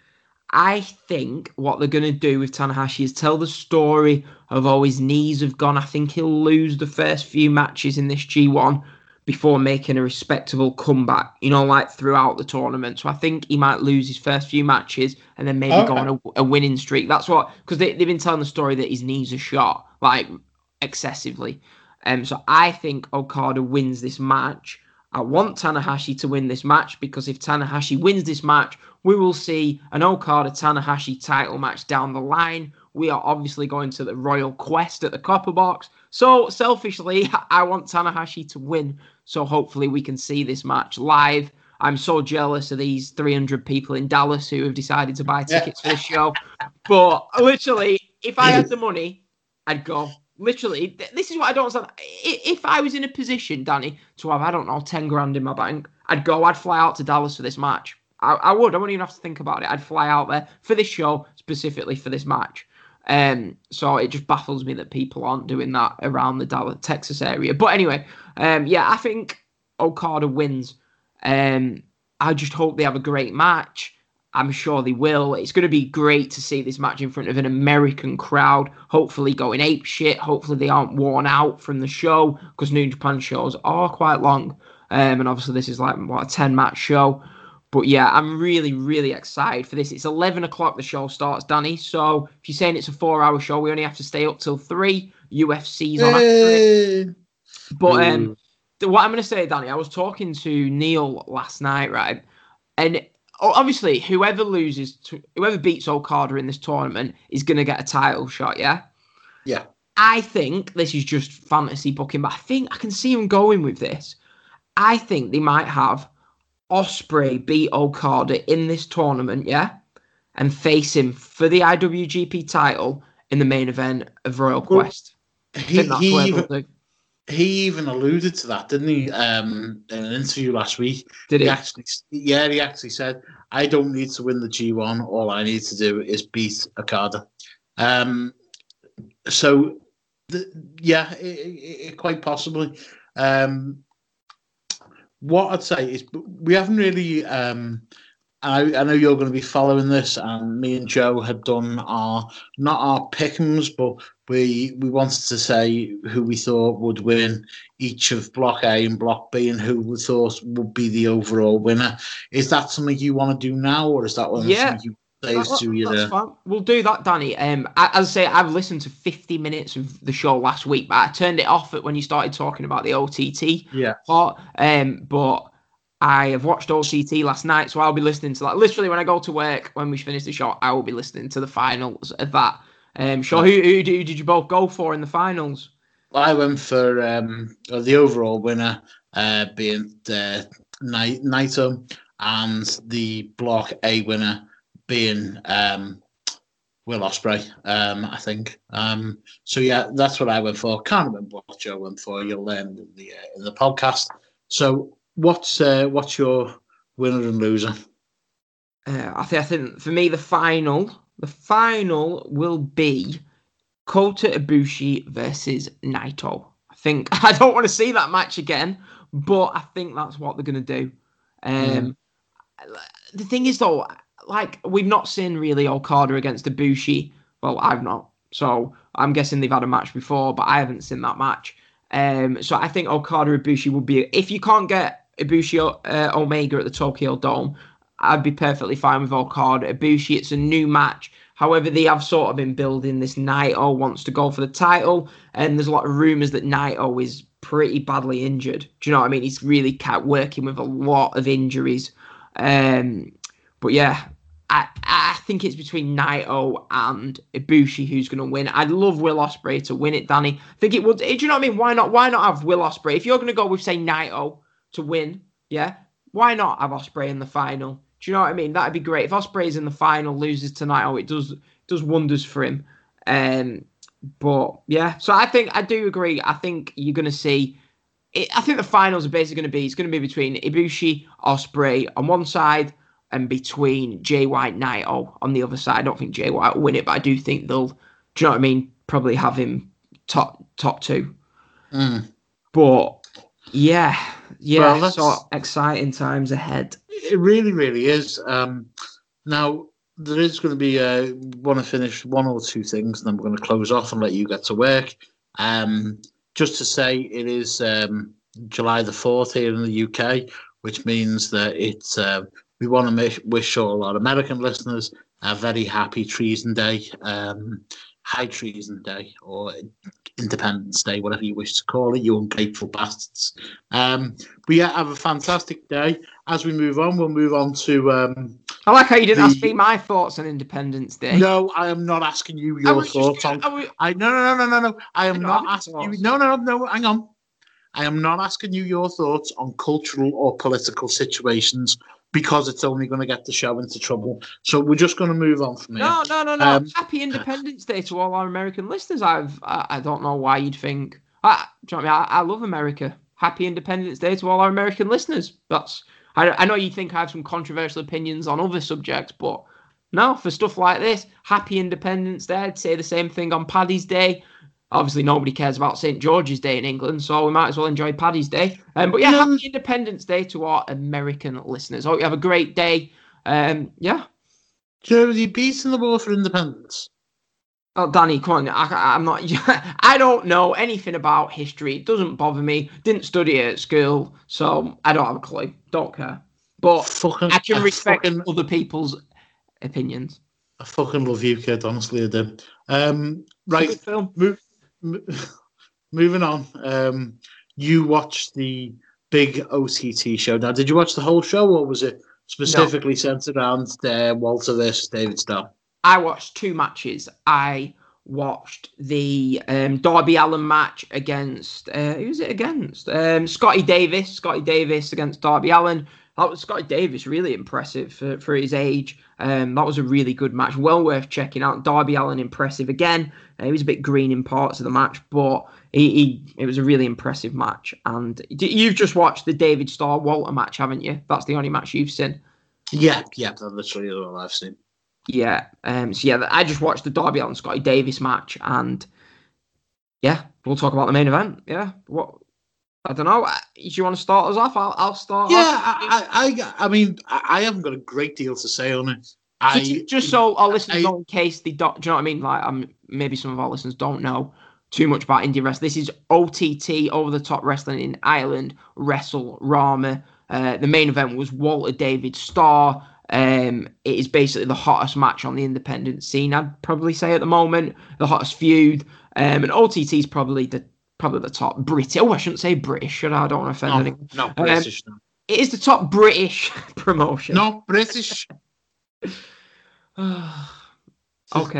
I think what they're going to do with Tanahashi is tell the story of how his knees have gone. I think he'll lose the first few matches in this G one before making a respectable comeback, you know, like throughout the tournament. So I think he might lose his first few matches and then maybe okay. go on a, a winning streak. That's what, because they, they've been telling the story that his knees are shot, like, excessively. Um, so I think Okada wins this match. I want Tanahashi to win this match, because if Tanahashi wins this match, we will see an Okada-Tanahashi title match down the line. We are obviously going to the Royal Quest at the Copper Box. So, selfishly, I want Tanahashi to win, so hopefully we can see this match live. I'm so jealous of these three hundred people in Dallas who have decided to buy tickets for this show. But, literally, if I had the money, I'd go. Literally, th- this is what I don't understand. If I was in a position, Danny, to have, I don't know, ten grand in my bank, I'd go, I'd fly out to Dallas for this match. I, I would. I wouldn't even have to think about it. I'd fly out there for this show, specifically for this match. Um, so it just baffles me that people aren't doing that around the Dallas, Texas area. But anyway, um, yeah, I think Okada wins. Um, I just hope they have a great match. I'm sure they will. It's going to be great to see this match in front of an American crowd, hopefully going ape shit. Hopefully they aren't worn out from the show, because New Japan shows are quite long. Um, and obviously this is like, what, a ten-match show. But yeah, I'm really, really excited for this. It's eleven o'clock the show starts, Danny. So if you're saying it's a four-hour show, we only have to stay up till three. U F C's on hey. after it. But um, what I'm going to say, Danny, I was talking to Neil last night, right? And... obviously, whoever loses, whoever beats Okada in this tournament is going to get a title shot, yeah? Yeah. I think this is just fantasy booking, but I think I can see him going with this. I think they might have Ospreay beat Okada in this tournament, yeah? And face him for the I W G P title in the main event of Royal well, Quest. He, he, even, he even alluded to that, didn't he, um, in an interview last week? Did he? he? Actually, yeah, he actually said, I don't need to win the G one. All I need to do is beat Okada. Um, so, the, yeah, it, it, it, quite possibly. Um, what I'd say is we haven't really... Um, I, I know you're going to be following this, and me and Joe had done our... not our pick'ems, but we, we wanted to say who we thought would win each of Block A and Block B, and who we thought would be the overall winner. Is that something you want to do now, or is that one yeah. something you... That, to you that's fine. We'll do that, Danny. Um, I, as I say, I've listened to fifty minutes of the show last week, but I turned it off at when you started talking about the O T T yeah. part. Um, but I have watched O C T last night, so I'll be listening to that. Literally, when I go to work, when we finish the show, I will be listening to the finals of that. Um, so who, who, who did you both go for in the finals? Well, I went for um, the overall winner uh, being uh, Naito, and the Block A winner being um, Will Ospreay, um, I think. Um, so, yeah, that's what I went for. Can't remember what Joe went for. You'll learn in the, uh, in the podcast. So, what's uh, what's your winner and loser? Uh, I, th- I think, for me, the final... The final will be Kota Ibushi versus Naito. I think I don't want to see that match again, but I think that's what they're going to do. Um, mm. The thing is, though, like, we've not seen really Okada against Ibushi. Well, I've not. So I'm guessing they've had a match before, but I haven't seen that match. Um, so I think Okada Ibushi will be... If you can't get Ibushi uh, Omega at the Tokyo Dome... I'd be perfectly fine with Okada Ibushi. It's a new match. However, they have sort of been building this. Naito wants to go for the title, and there's a lot of rumours that Naito is pretty badly injured. Do you know what I mean? He's really kept working with a lot of injuries. Um, but yeah, I, I think it's between Naito and Ibushi who's going to win. I'd love Will Ospreay to win it, Danny. I think it would. Do you know what I mean? Why not? Why not have Will Ospreay? If you're going to go with, say, Naito to win, yeah, why not have Ospreay in the final? Do you know what I mean? That'd be great. If Ospreay's in the final, loses tonight, oh, it does does wonders for him. Um, but, yeah. So, I think, I do agree. I think you're going to see... It, I think the finals are basically going to be... It's going to be between Ibushi, Ospreay on one side, and between Jay White, Naito on the other side. I don't think Jay White will win it, but I do think they'll do you know what I mean? Probably have him top top two. Mm. But yeah, yeah, well, so exciting times ahead. It really, really is. Um, now, there is going to be, uh, want to finish one or two things, and then we're going to close off and let you get to work. Um, just to say, it is um, July the fourth here in the U K, which means that it's, uh, we want to make, wish all our American listeners a very happy Treason Day, um, High Treason Day, or Independence Day, whatever you wish to call it, you ungrateful bastards. Um, we have a fantastic day. As we move on, we'll move on to... Um, I like how you didn't the... ask me my thoughts on Independence Day. No, I am not asking you your thoughts just... on... We... I No, no, no, no, no, no. I am I not asking you... No, no, no, no, hang on. I am not asking you your thoughts on cultural or political situations because it's only going to get the show into trouble. So we're just going to move on from here. No, no, no, no. Um, Happy Independence Day to all our American listeners. I've, I I don't know why you'd think... I, do you know what I mean? I, I love America. Happy Independence Day to all our American listeners. That's... I know you think I have some controversial opinions on other subjects, but no, for stuff like this, Happy Independence Day, I'd say the same thing on Paddy's Day. Obviously, nobody cares about Saint George's Day in England, so we might as well enjoy Paddy's Day. Um, but yeah, no. Happy Independence Day to our American listeners. Hope you have a great day. Um, yeah. Joe, have you beaten the war for independence? Oh, Danny, come on. I, I'm not... I don't know anything about history. It doesn't bother me. Didn't study it at school, so I don't have a clue. Don't care. But fucking, I can respect I fucking, other people's opinions. I fucking love you, kid. Honestly, I do. Um, right. Film. Move, move, moving on. Um, you watched the big O T T show. Now, did you watch the whole show, or was it specifically no. centered around uh, Walter versus David Starr? I watched two matches. I watched the um, Darby Allin match against, uh, who was it against? Um, Scotty Davis. Scotty Davis against Darby Allin. That was Scotty Davis, really impressive for, for his age. Um, that was a really good match. Well worth checking out. Darby Allin, impressive again. Uh, he was a bit green in parts of the match, but he, he it was a really impressive match. And you've just watched the David Starr Walter match, haven't you? That's the only match you've seen. Yeah, yeah, that's literally all I've seen. Yeah, um, so yeah, I just watched the Darby Allin Scotty Davis match, and yeah, we'll talk about the main event. Yeah, what I don't know. Do you want to start us off? I'll, I'll start. Yeah, I, I, I mean, I haven't got a great deal to say on it. I just, just so our listeners know, in case they don't, do you know what I mean? Like, um, maybe some of our listeners don't know too much about indie wrestling. This is O T T, Over the Top Wrestling in Ireland, Wrestle Rama. Uh, the main event was Walter David Starr. Um, it is basically the hottest match on the independent scene, I'd probably say at the moment, the hottest feud. Um, and O T T is probably the probably the top British. Oh, I shouldn't say British, should I? I don't want to offend no, anyone. No, British. Um, no. It is the top British promotion. No, British. Okay.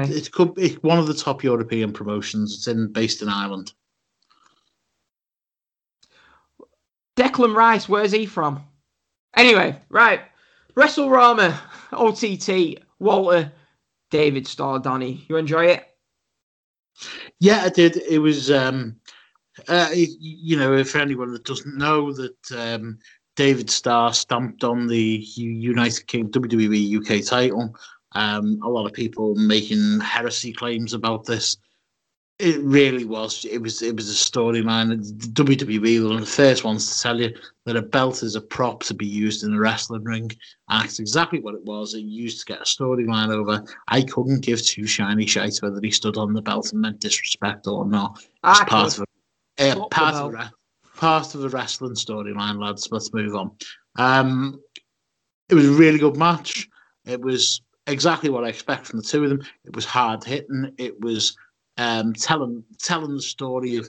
It could be one of the top European promotions. It's in based in Ireland. Declan Rice, where's he from? Anyway, right. WrestleRama, O T T, Walter, David Starr, Danny. You enjoy it? Yeah, I did. It was, um, uh, you know, for anyone that doesn't know, that um, David Starr stamped on the United Kingdom W W E U K title. Um, a lot of people making heresy claims about this. It really was. It was. It was a storyline. W W E were one of the first ones to tell you that a belt is a prop to be used in a wrestling ring. And that's exactly what it was. It used to get a storyline over. I couldn't give two shiny shites whether he stood on the belt and meant disrespect or not. It's part of a, uh, part of a, part of the wrestling storyline, lads. Let's move on. Um, it was a really good match. It was exactly what I expect from the two of them. It was hard hitting. It was. Um, telling telling the story of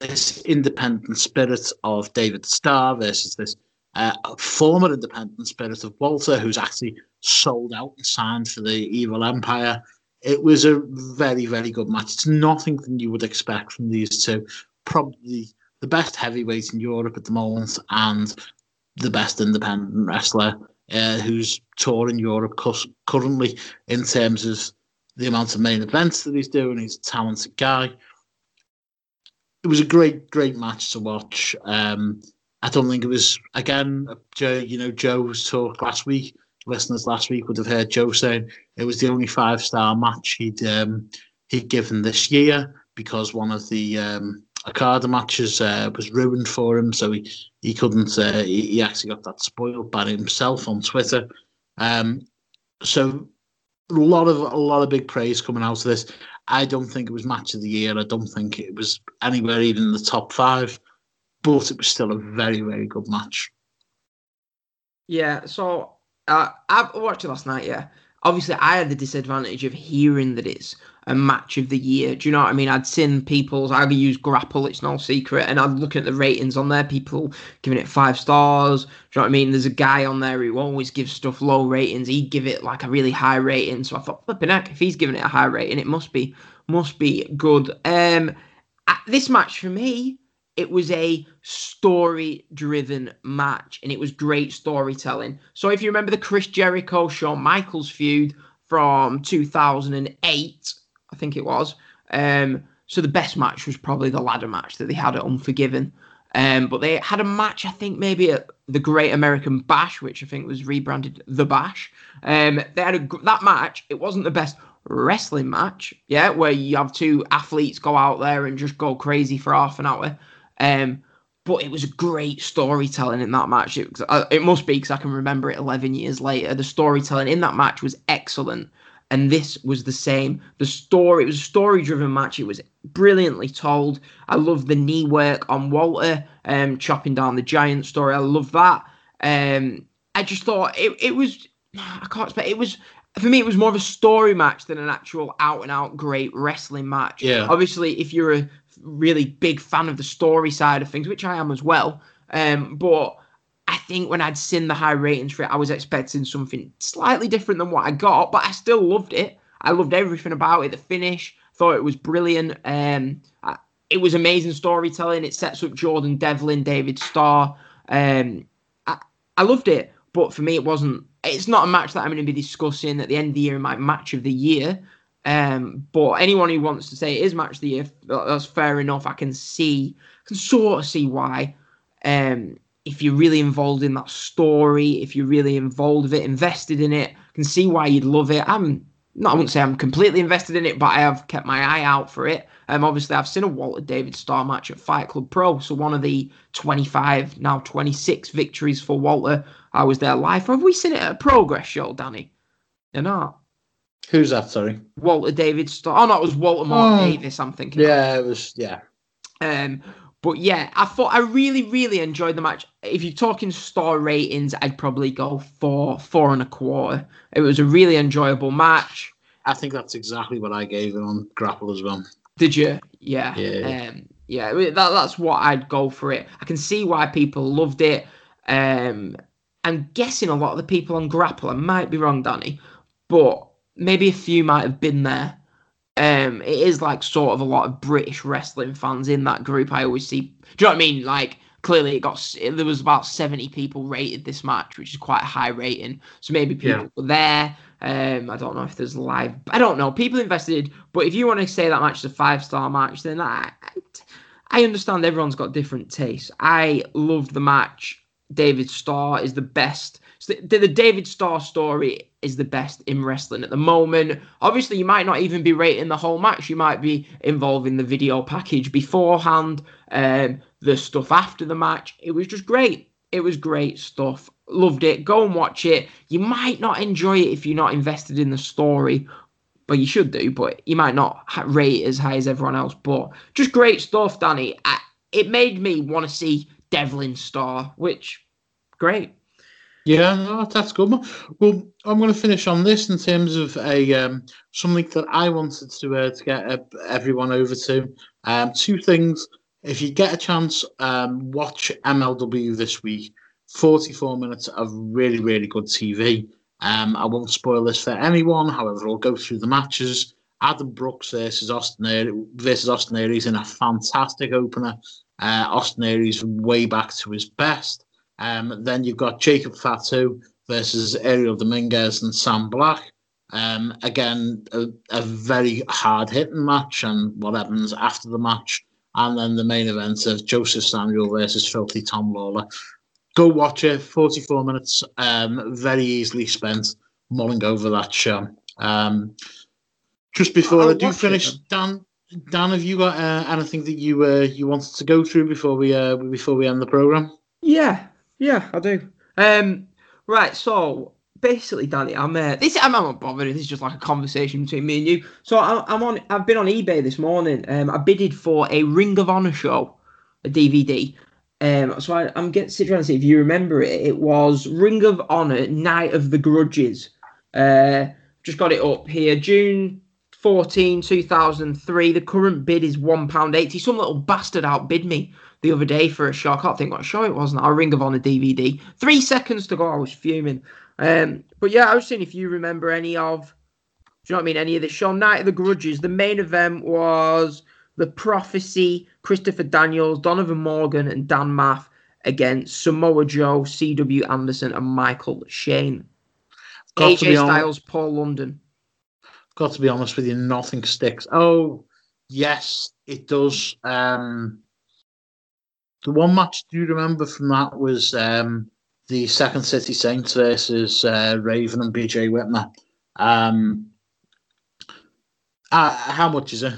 this independent spirit of David Starr versus this uh, former independent spirit of Walter, who's actually sold out and signed for the Evil Empire. It was a very, very good match. It's nothing that you would expect from these two. Probably the best heavyweight in Europe at the moment and the best independent wrestler uh, who's touring Europe currently in terms of the amount of main events that he's doing. He's a talented guy. It was a great, great match to watch. Um, I don't think it was, again, Joe, you know, Joe's talk last week, listeners last week would have heard Joe saying it was the only five-star match he'd um, he'd given this year because one of the um, Okada matches uh, was ruined for him, so he, he couldn't, uh, he, he actually got that spoiled by himself on Twitter. Um, so a lot of a lot of big praise coming out of this. I don't think it was match of the year. I don't think it was anywhere even in the top five, but it was still a very, very good match. Yeah, so uh, I watched it last night, yeah. Obviously, I had the disadvantage of hearing that it's a match of the year. Do you know what I mean? I'd seen people's, I'd use Grapple, it's no secret, and I'd look at the ratings on there, people giving it five stars. Do you know what I mean? There's a guy on there who always gives stuff low ratings. He'd give it like a really high rating. So I thought, flipping heck, if he's giving it a high rating, it must be, must be good. Um, this match for me, it was a story-driven match, and it was great storytelling. So if you remember the Chris Jericho, Shawn Michaels feud from two thousand eight, I think it was, um, so the best match was probably the ladder match that they had at Unforgiven. Um, but they had a match, I think, maybe at the Great American Bash, which I think was rebranded The Bash. Um, they had a, that match, it wasn't the best wrestling match, yeah, where you have two athletes go out there and just go crazy for half an hour. Um, but it was great storytelling in that match. It, it must be because I can remember it eleven years later. The storytelling in that match was excellent. And this was the same. The story, it was a story-driven match. It was brilliantly told. I love the knee work on Walter, um, chopping down the giant story. I love that. Um, I just thought it, it was, I can't explain, it was, for me, it was more of a story match than an actual out-and-out great wrestling match. Yeah. Obviously, if you're a really big fan of the story side of things, which I am as well, um but I think when I'd seen the high ratings for it, I was expecting something slightly different than what I got, but I still loved it. I loved everything about it. The finish, thought it was brilliant. Um I, it was amazing storytelling. It sets up Jordan Devlin, David Starr. um I, I loved it, but for me it wasn't, it's not a match that I'm going to be discussing at the end of the year in my match of the year. Um, but anyone who wants to say it is match of the year, that's fair enough. I can see, I can sort of see why. Um, if you're really involved in that story, if you're really involved with it, invested in it, I can see why you'd love it. I'm not, I wouldn't say I'm completely invested in it, but I have kept my eye out for it. Um, obviously I've seen a Walter David Starr match at Fight Club Pro, so one of the twenty-five, now twenty-six victories for Walter. I was there live. Have we seen it at a Progress show, Danny? They're not. Who's that, sorry? Walter David Starr. Oh, no, it was Walter Mark oh, Davis, I'm thinking. Yeah, of. It was, yeah. Um, but, yeah, I thought I really, really enjoyed the match. If you're talking star ratings, I'd probably go four, four and a quarter. It was a really enjoyable match. I think that's exactly what I gave it on Grapple as well. Did you? Yeah. Yeah, um, yeah that, that's what I'd go for it. I can see why people loved it. Um, I'm guessing a lot of the people on Grapple, I might be wrong, Danny, but maybe a few might have been there. Um, it is like sort of a lot of British wrestling fans in that group. I always see. Do you know what I mean? Like clearly, it got it, there was about seventy people rated this match, which is quite a high rating. So maybe people yeah. were there. Um, I don't know if there's live. I don't know. People invested. But if you want to say that match is a five star match, then I, I understand everyone's got different tastes. I loved the match. David Starr is the best. So the, the David Starr story is the best in wrestling at the moment. Obviously, you might not even be rating the whole match. You might be involved in the video package beforehand, um, the stuff after the match. It was just great. It was great stuff. Loved it. Go and watch it. You might not enjoy it if you're not invested in the story, but you should do, but you might not rate it as high as everyone else. But just great stuff, Danny. I, it made me want to see Devlin Starr, which, great. Yeah, no, that's good. Well, I'm going to finish on this in terms of a um, something that I wanted to uh, to get uh, everyone over to. Um, two things. If you get a chance, um, watch M L W this week. forty-four minutes of really, really good T V. Um, I won't spoil this for anyone. However, I'll go through the matches. Adam Brooks versus Austin Aries, versus Austin Aries in a fantastic opener. Uh, Austin Aries way back to his best. Um, then you've got Jacob Fatu versus Ariel Dominguez and Sam Black. Um, again, a, a very hard-hitting match and what happens after the match. And then the main event of Joseph Samuel versus Filthy Tom Lawler. Go watch it. forty-four minutes, um, very easily spent mulling over that show. Um, Just before I'll I do finish, it, Dan, Dan, have you got uh, anything that you uh, you wanted to go through before we uh, before we end the program? Yeah, yeah, I do. Um, right, so basically, Danny, I'm uh, this. I'm not bothered. This is just like a conversation between me and you. So I, I'm on. I've been on eBay this morning. Um, I bidded for a Ring of Honor show, a D V D. Um, so I, I'm getting trying to see if you remember it. It was Ring of Honor Night of the Grudges. Uh, just got it up here, June fourteenth, two thousand three. The current bid is one pound eighty. Some little bastard outbid me the other day for a show. I can't think what show it was now. Ring of Honor D V D. Three seconds to go. I was fuming. Um, but yeah, I was seeing if you remember any of, do you know what I mean? Any of the show. Night of the Grudges. The main event was The Prophecy, Christopher Daniels, Donovan Morgan, and Dan Maff against Samoa Joe, C W Anderson, and Michael Shane. Got A J Styles, on- Paul London. Got to be honest with you, nothing sticks. Oh, yes, it does. Um, the one match do you remember from that was um, the Second City Saints versus uh, Raven and B J Whitmer. Um, uh, how much is it?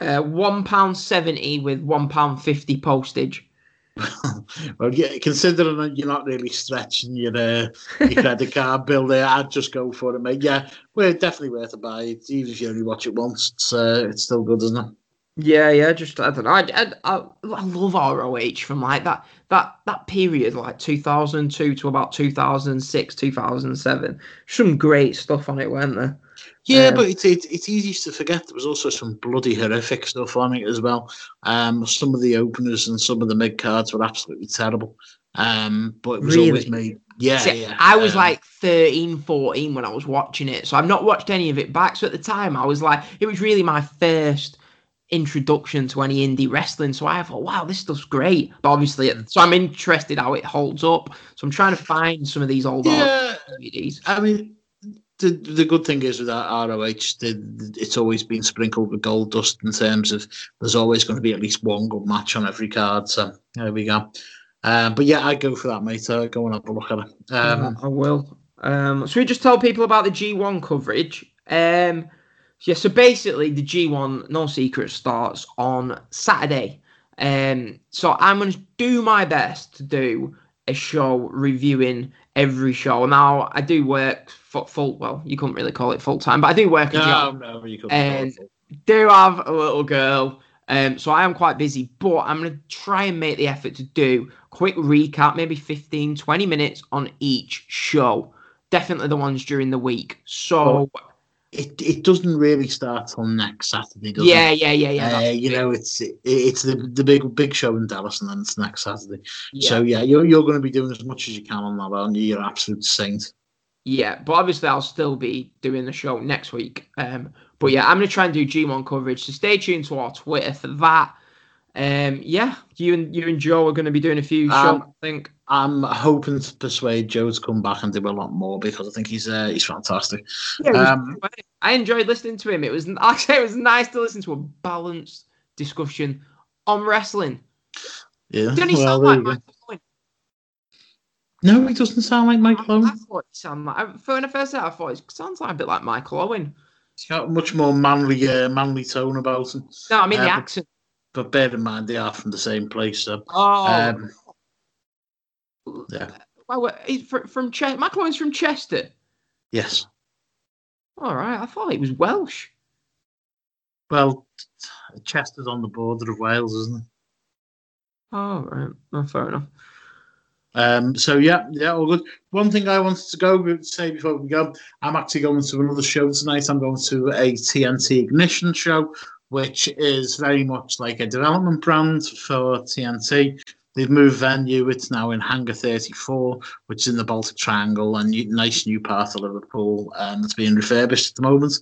Uh, one pound seventy with one pound fifty postage. Well, yeah, considering that you're not really stretching your, uh, your credit card bill there, I'd just go for it, mate. Yeah, we're definitely worth a buy. It's, even if you only watch it once, it's, uh, it's still good, isn't it? Yeah, yeah, just, I don't know. I, I, I, I love R O H from, like, that, that, that period, like, two thousand two to about two thousand six, two thousand seven. Some great stuff on it, weren't there? Yeah, um, but it's it, it's easy to forget. There was also some bloody horrific stuff on it as well. Um, some of the openers and some of the mid cards were absolutely terrible. Um, but it was really? always me. Yeah, so yeah. I was um, like thirteen, fourteen when I was watching it, so I've not watched any of it back. So at the time, I was like, it was really my first introduction to any indie wrestling. So I thought, wow, this stuff's great. But obviously, so I'm interested how it holds up. So I'm trying to find some of these old yeah, D V Ds. I mean. The, the good thing is with that R O H, the, it's always been sprinkled with gold dust in terms of there's always going to be at least one good match on every card. So there we go. Um, but yeah, I'd go for that, mate. I'd go and have a look at it. Um, yeah, I will. Um, so we just tell people about the G one coverage. Um, yeah, so basically the G one, no secret, starts on Saturday. Um, so I'm going to do my best to do a show reviewing every show. Now, I do work full, well, you couldn't really call it full-time, but I do work a no, job. No, you couldn't and call it. Do have a little girl, um, so I am quite busy, but I'm going to try and make the effort to do a quick recap, maybe fifteen, twenty minutes on each show. Definitely the ones during the week. So... Oh. It it doesn't really start on next Saturday, does yeah, it? Yeah, yeah, yeah, yeah. Uh, you know, it's it, it's the the big big show in Dallas, and then it's next Saturday. Yeah. So yeah, you're you're going to be doing as much as you can on that, aren't you? You're an absolute saint. Yeah, but obviously I'll still be doing the show next week. Um, but yeah, I'm going to try and do G one coverage. So stay tuned to our Twitter for that. Um, yeah, you and you and Joe are going to be doing a few um, shows, I think. I'm hoping to persuade Joe to come back and do a lot more because I think he's uh, he's fantastic. Yeah, um, I enjoyed listening to him. It was, like I say, it was nice to listen to a balanced discussion on wrestling. Yeah, doesn't he well, sound like Mike Owen? No, he doesn't sound like Michael I, Owen. I thought he sounded like. When I first said, I thought it sounds like a bit like Michael Owen. He's got a much more manly, uh, manly tone about him. No, I mean uh, the accent. But, but bear in mind, they are from the same place. So, oh. Um, Yeah. Well, he's from Chester. Michael Owen's from Chester. Yes. All right. I thought he was Welsh. Well, Chester's on the border of Wales, isn't it? Oh, right. Well, fair enough. Um, so, yeah, yeah, all good. One thing I wanted to go say before we go, I'm actually going to another show tonight. I'm going to a T N T Ignition show, which is very much like a development brand for T N T. They've moved venue. It's now in Hangar thirty-four, which is in the Baltic Triangle, a new, nice new part of Liverpool um, that's being refurbished at the moment.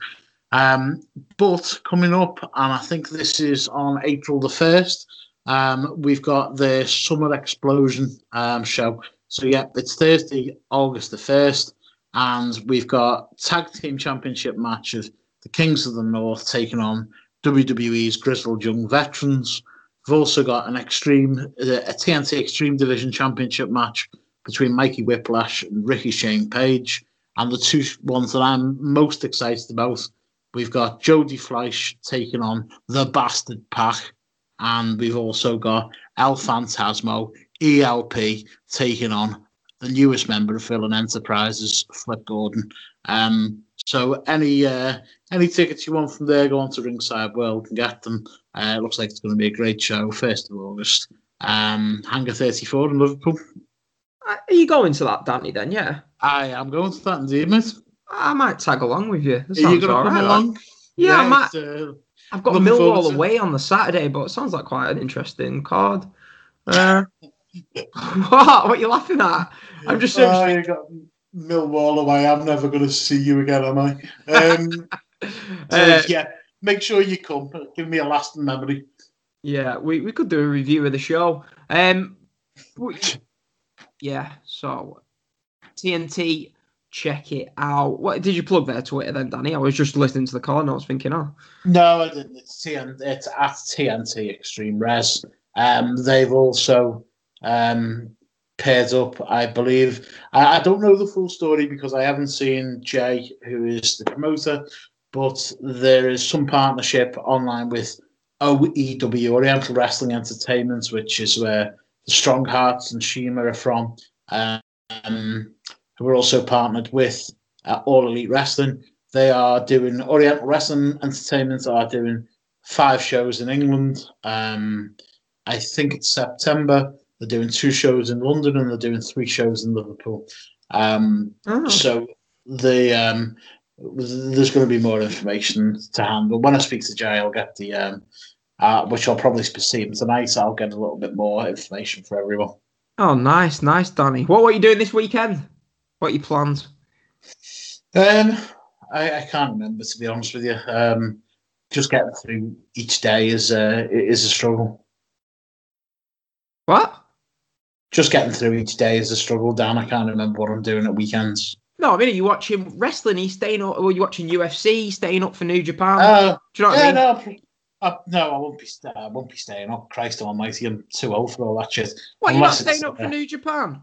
Um, but coming up, and I think this is on April the first, um, we've got the Summer Explosion um, show. So, yeah, it's Thursday, August the first, and we've got Tag Team Championship match of the Kings of the North taking on W W E's Grizzled Young Veterans. We've also got an extreme, a T N T Extreme Division Championship match between Mikey Whiplash and Ricky Shane Page. And the two ones that I'm most excited about, We've got Jody Fleisch taking on the Bastard Pack, and we've also got El Fantasmo, E L P, taking on the newest member of Villain Enterprises, Flip Gordon. Um, so any uh, any tickets you want from there, go on to Ringside World and get them. Uh, it looks like it's going to be a great show, first of August. Um, Hangar thirty-four in Liverpool. Are you going to that, Danny, then? Yeah. I am going to that indeed, mate. I might tag along with you. That Are you going to come right, along? Like, yeah, yeah, I might. Uh, I've got Millwall away on the Saturday, but it sounds like quite an interesting card. Uh, what? What are you laughing at? I'm just saying. Uh, you got Millwall away. I'm never going to see you again, am I? Um, uh, so, yeah, make sure you come. Give me a lasting memory. Yeah, we, we could do a review of the show. Um, we, yeah, so T N T, check it out. What did you plug there, Twitter then, Danny? I was just listening to the call and I was thinking, oh. No, I didn't. It's, T N T, it's at T N T Extreme Res. Um, they've also um, paired up, I believe. I, I don't know the full story because I haven't seen Jay, who is the promoter, but there is some partnership online with O E W, Oriental Wrestling Entertainment, which is where the Strong Hearts and Shima are from. Um, we're also partnered with uh, All Elite Wrestling. They are doing, Oriental Wrestling Entertainment are doing five shows in England. Um, I think it's September. They're doing two shows in London and they're doing three shows in Liverpool. Um, oh. So the um, there's going to be more information to hand. But when I speak to Jay, I'll get the, um, uh, which I'll probably see him tonight, so I'll get a little bit more information for everyone. Oh, nice, nice, Danny. What were you doing this weekend? What are your plans? Um, I, I can't remember, to be honest with you. Um, just getting through each day is uh, is a struggle. What? Just getting through each day is a struggle, Dan. I can't remember what I'm doing at weekends. No, I mean, are you watching wrestling? Are you staying up? Or are you watching U F C? Staying up for New Japan? Uh, Do you know yeah, what I mean? No, I, no, I won't be. I won't be staying up. Christ Almighty, I'm too old for all that shit. What? You're not staying up uh, for New Japan?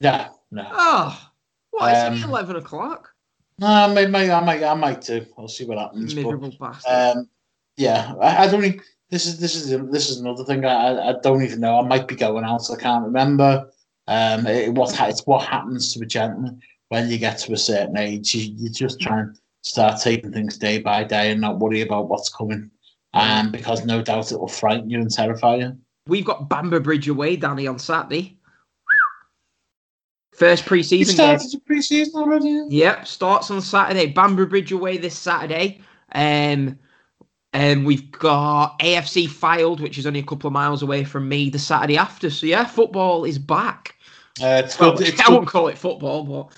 No, no. Oh. What, is um, it eleven o'clock? No, I might, I might, I might do. I'll see what happens. Miserable but, bastard. Um, yeah, I, I don't. Even, this is this is this is another thing. I, I don't even know. I might be going out. I can't remember. Um, it, what it's what happens to a gentleman when you get to a certain age. You, you just try and start taking things day by day and not worry about what's coming. Um, because no doubt it will frighten you and terrify you. We've got Bamber Bridge away, Danny, on Saturday. First pre-season game. You started the pre-season already? Yep, starts on Saturday. Bamber Bridge away this Saturday. Um, and we've got A F C Filed, which is only a couple of miles away from me, the Saturday after. So, yeah, football is back. Uh, it's well, good, it's I good. wouldn't call it football, but...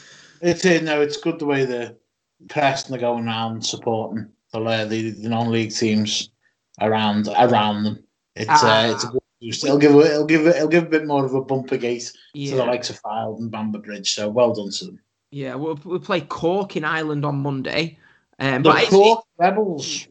It's, uh, no, it's good the way the Preston are going around supporting the, uh, the, the non-league teams around around them. It's ah. uh, it's a good It'll give it'll give it'll give a bit more of a bumper gate yeah. to the likes of Filed and Bamber Bridge. So well done to them. Yeah, we'll we'll play Cork in Ireland on Monday. Um, the but Cork it, Rebels.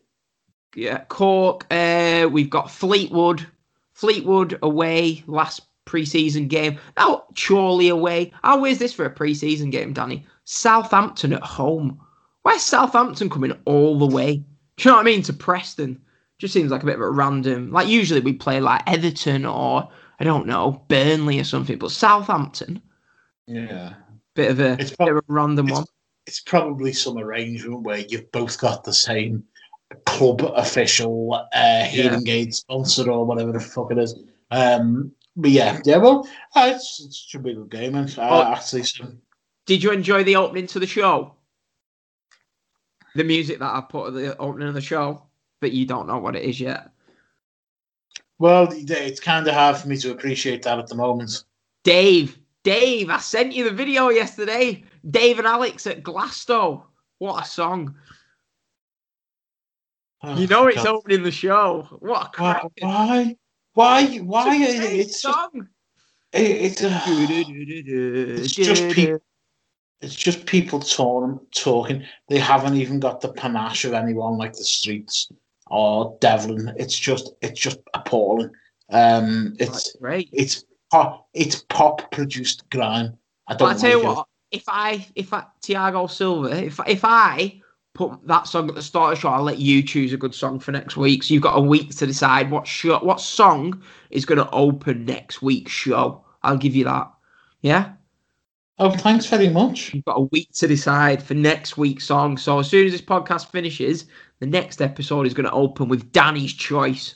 Yeah, Cork. Uh, we've got Fleetwood, Fleetwood away last pre-season game. Now Chorley away. How is this for a pre-season game, Danny? Southampton at home. Where's Southampton coming all the way? Do you know what I mean? To Preston. Just seems like a bit of a random... Like, usually we play, like, Everton or, I don't know, Burnley or something. But Southampton? Yeah. Bit of a, prob- bit of a random it's, one. It's probably some arrangement where you've both got the same club official uh, Healing yeah. Aid sponsor or whatever the fuck it is. Um, but, yeah. Yeah, well, uh, it's, it should be a good game. Uh, oh, actually, so. Did you enjoy the opening to the show? The music that I put at the opening of the show? But you don't know what it is yet. Well, it's kind of hard for me to appreciate that at the moment. Dave, Dave, I sent you the video yesterday. Dave and Alex at Glasgow. What a song. Oh, you know it's God. Opening the show. What a crap. Why? Why? Why? It's, it's song. Just, it, it's, uh, it's just people. It's just people t- talking. They haven't even got the panache of anyone like the Streets or Devlin. It's just, it's just appalling. Um, it's right. It's pop, it's pop produced grime. I don't. Well, I tell you what, it. if I, if I, Thiago Silva, if if I put that song at the start of the show. I'll let you choose a good song for next week. So you've got a week to decide what show, what song is going to open next week's show. I'll give you that. Yeah? Oh, thanks very much. You've got a week to decide for next week's song. So as soon as this podcast finishes, the next episode is going to open with Danny's choice.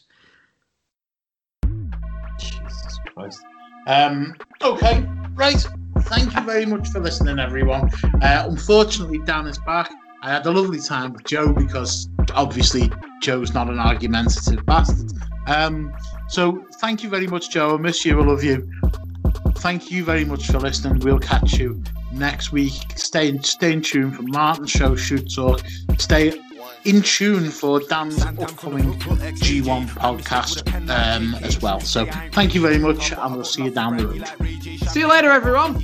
Jesus Christ. Um, okay, right. Thank you very much for listening, everyone. Uh, unfortunately, Dan is back. I had a lovely time with Joe because obviously Joe's not an argumentative bastard. Um, so thank you very much, Joe. I miss you. I love you. Thank you very much for listening. We'll catch you next week. Stay in, stay in tune for Martin's show, Shoot Talk. Stay in tune for Dan's upcoming G one podcast um, as well. So thank you very much, and we'll see you down the road. See you later, everyone.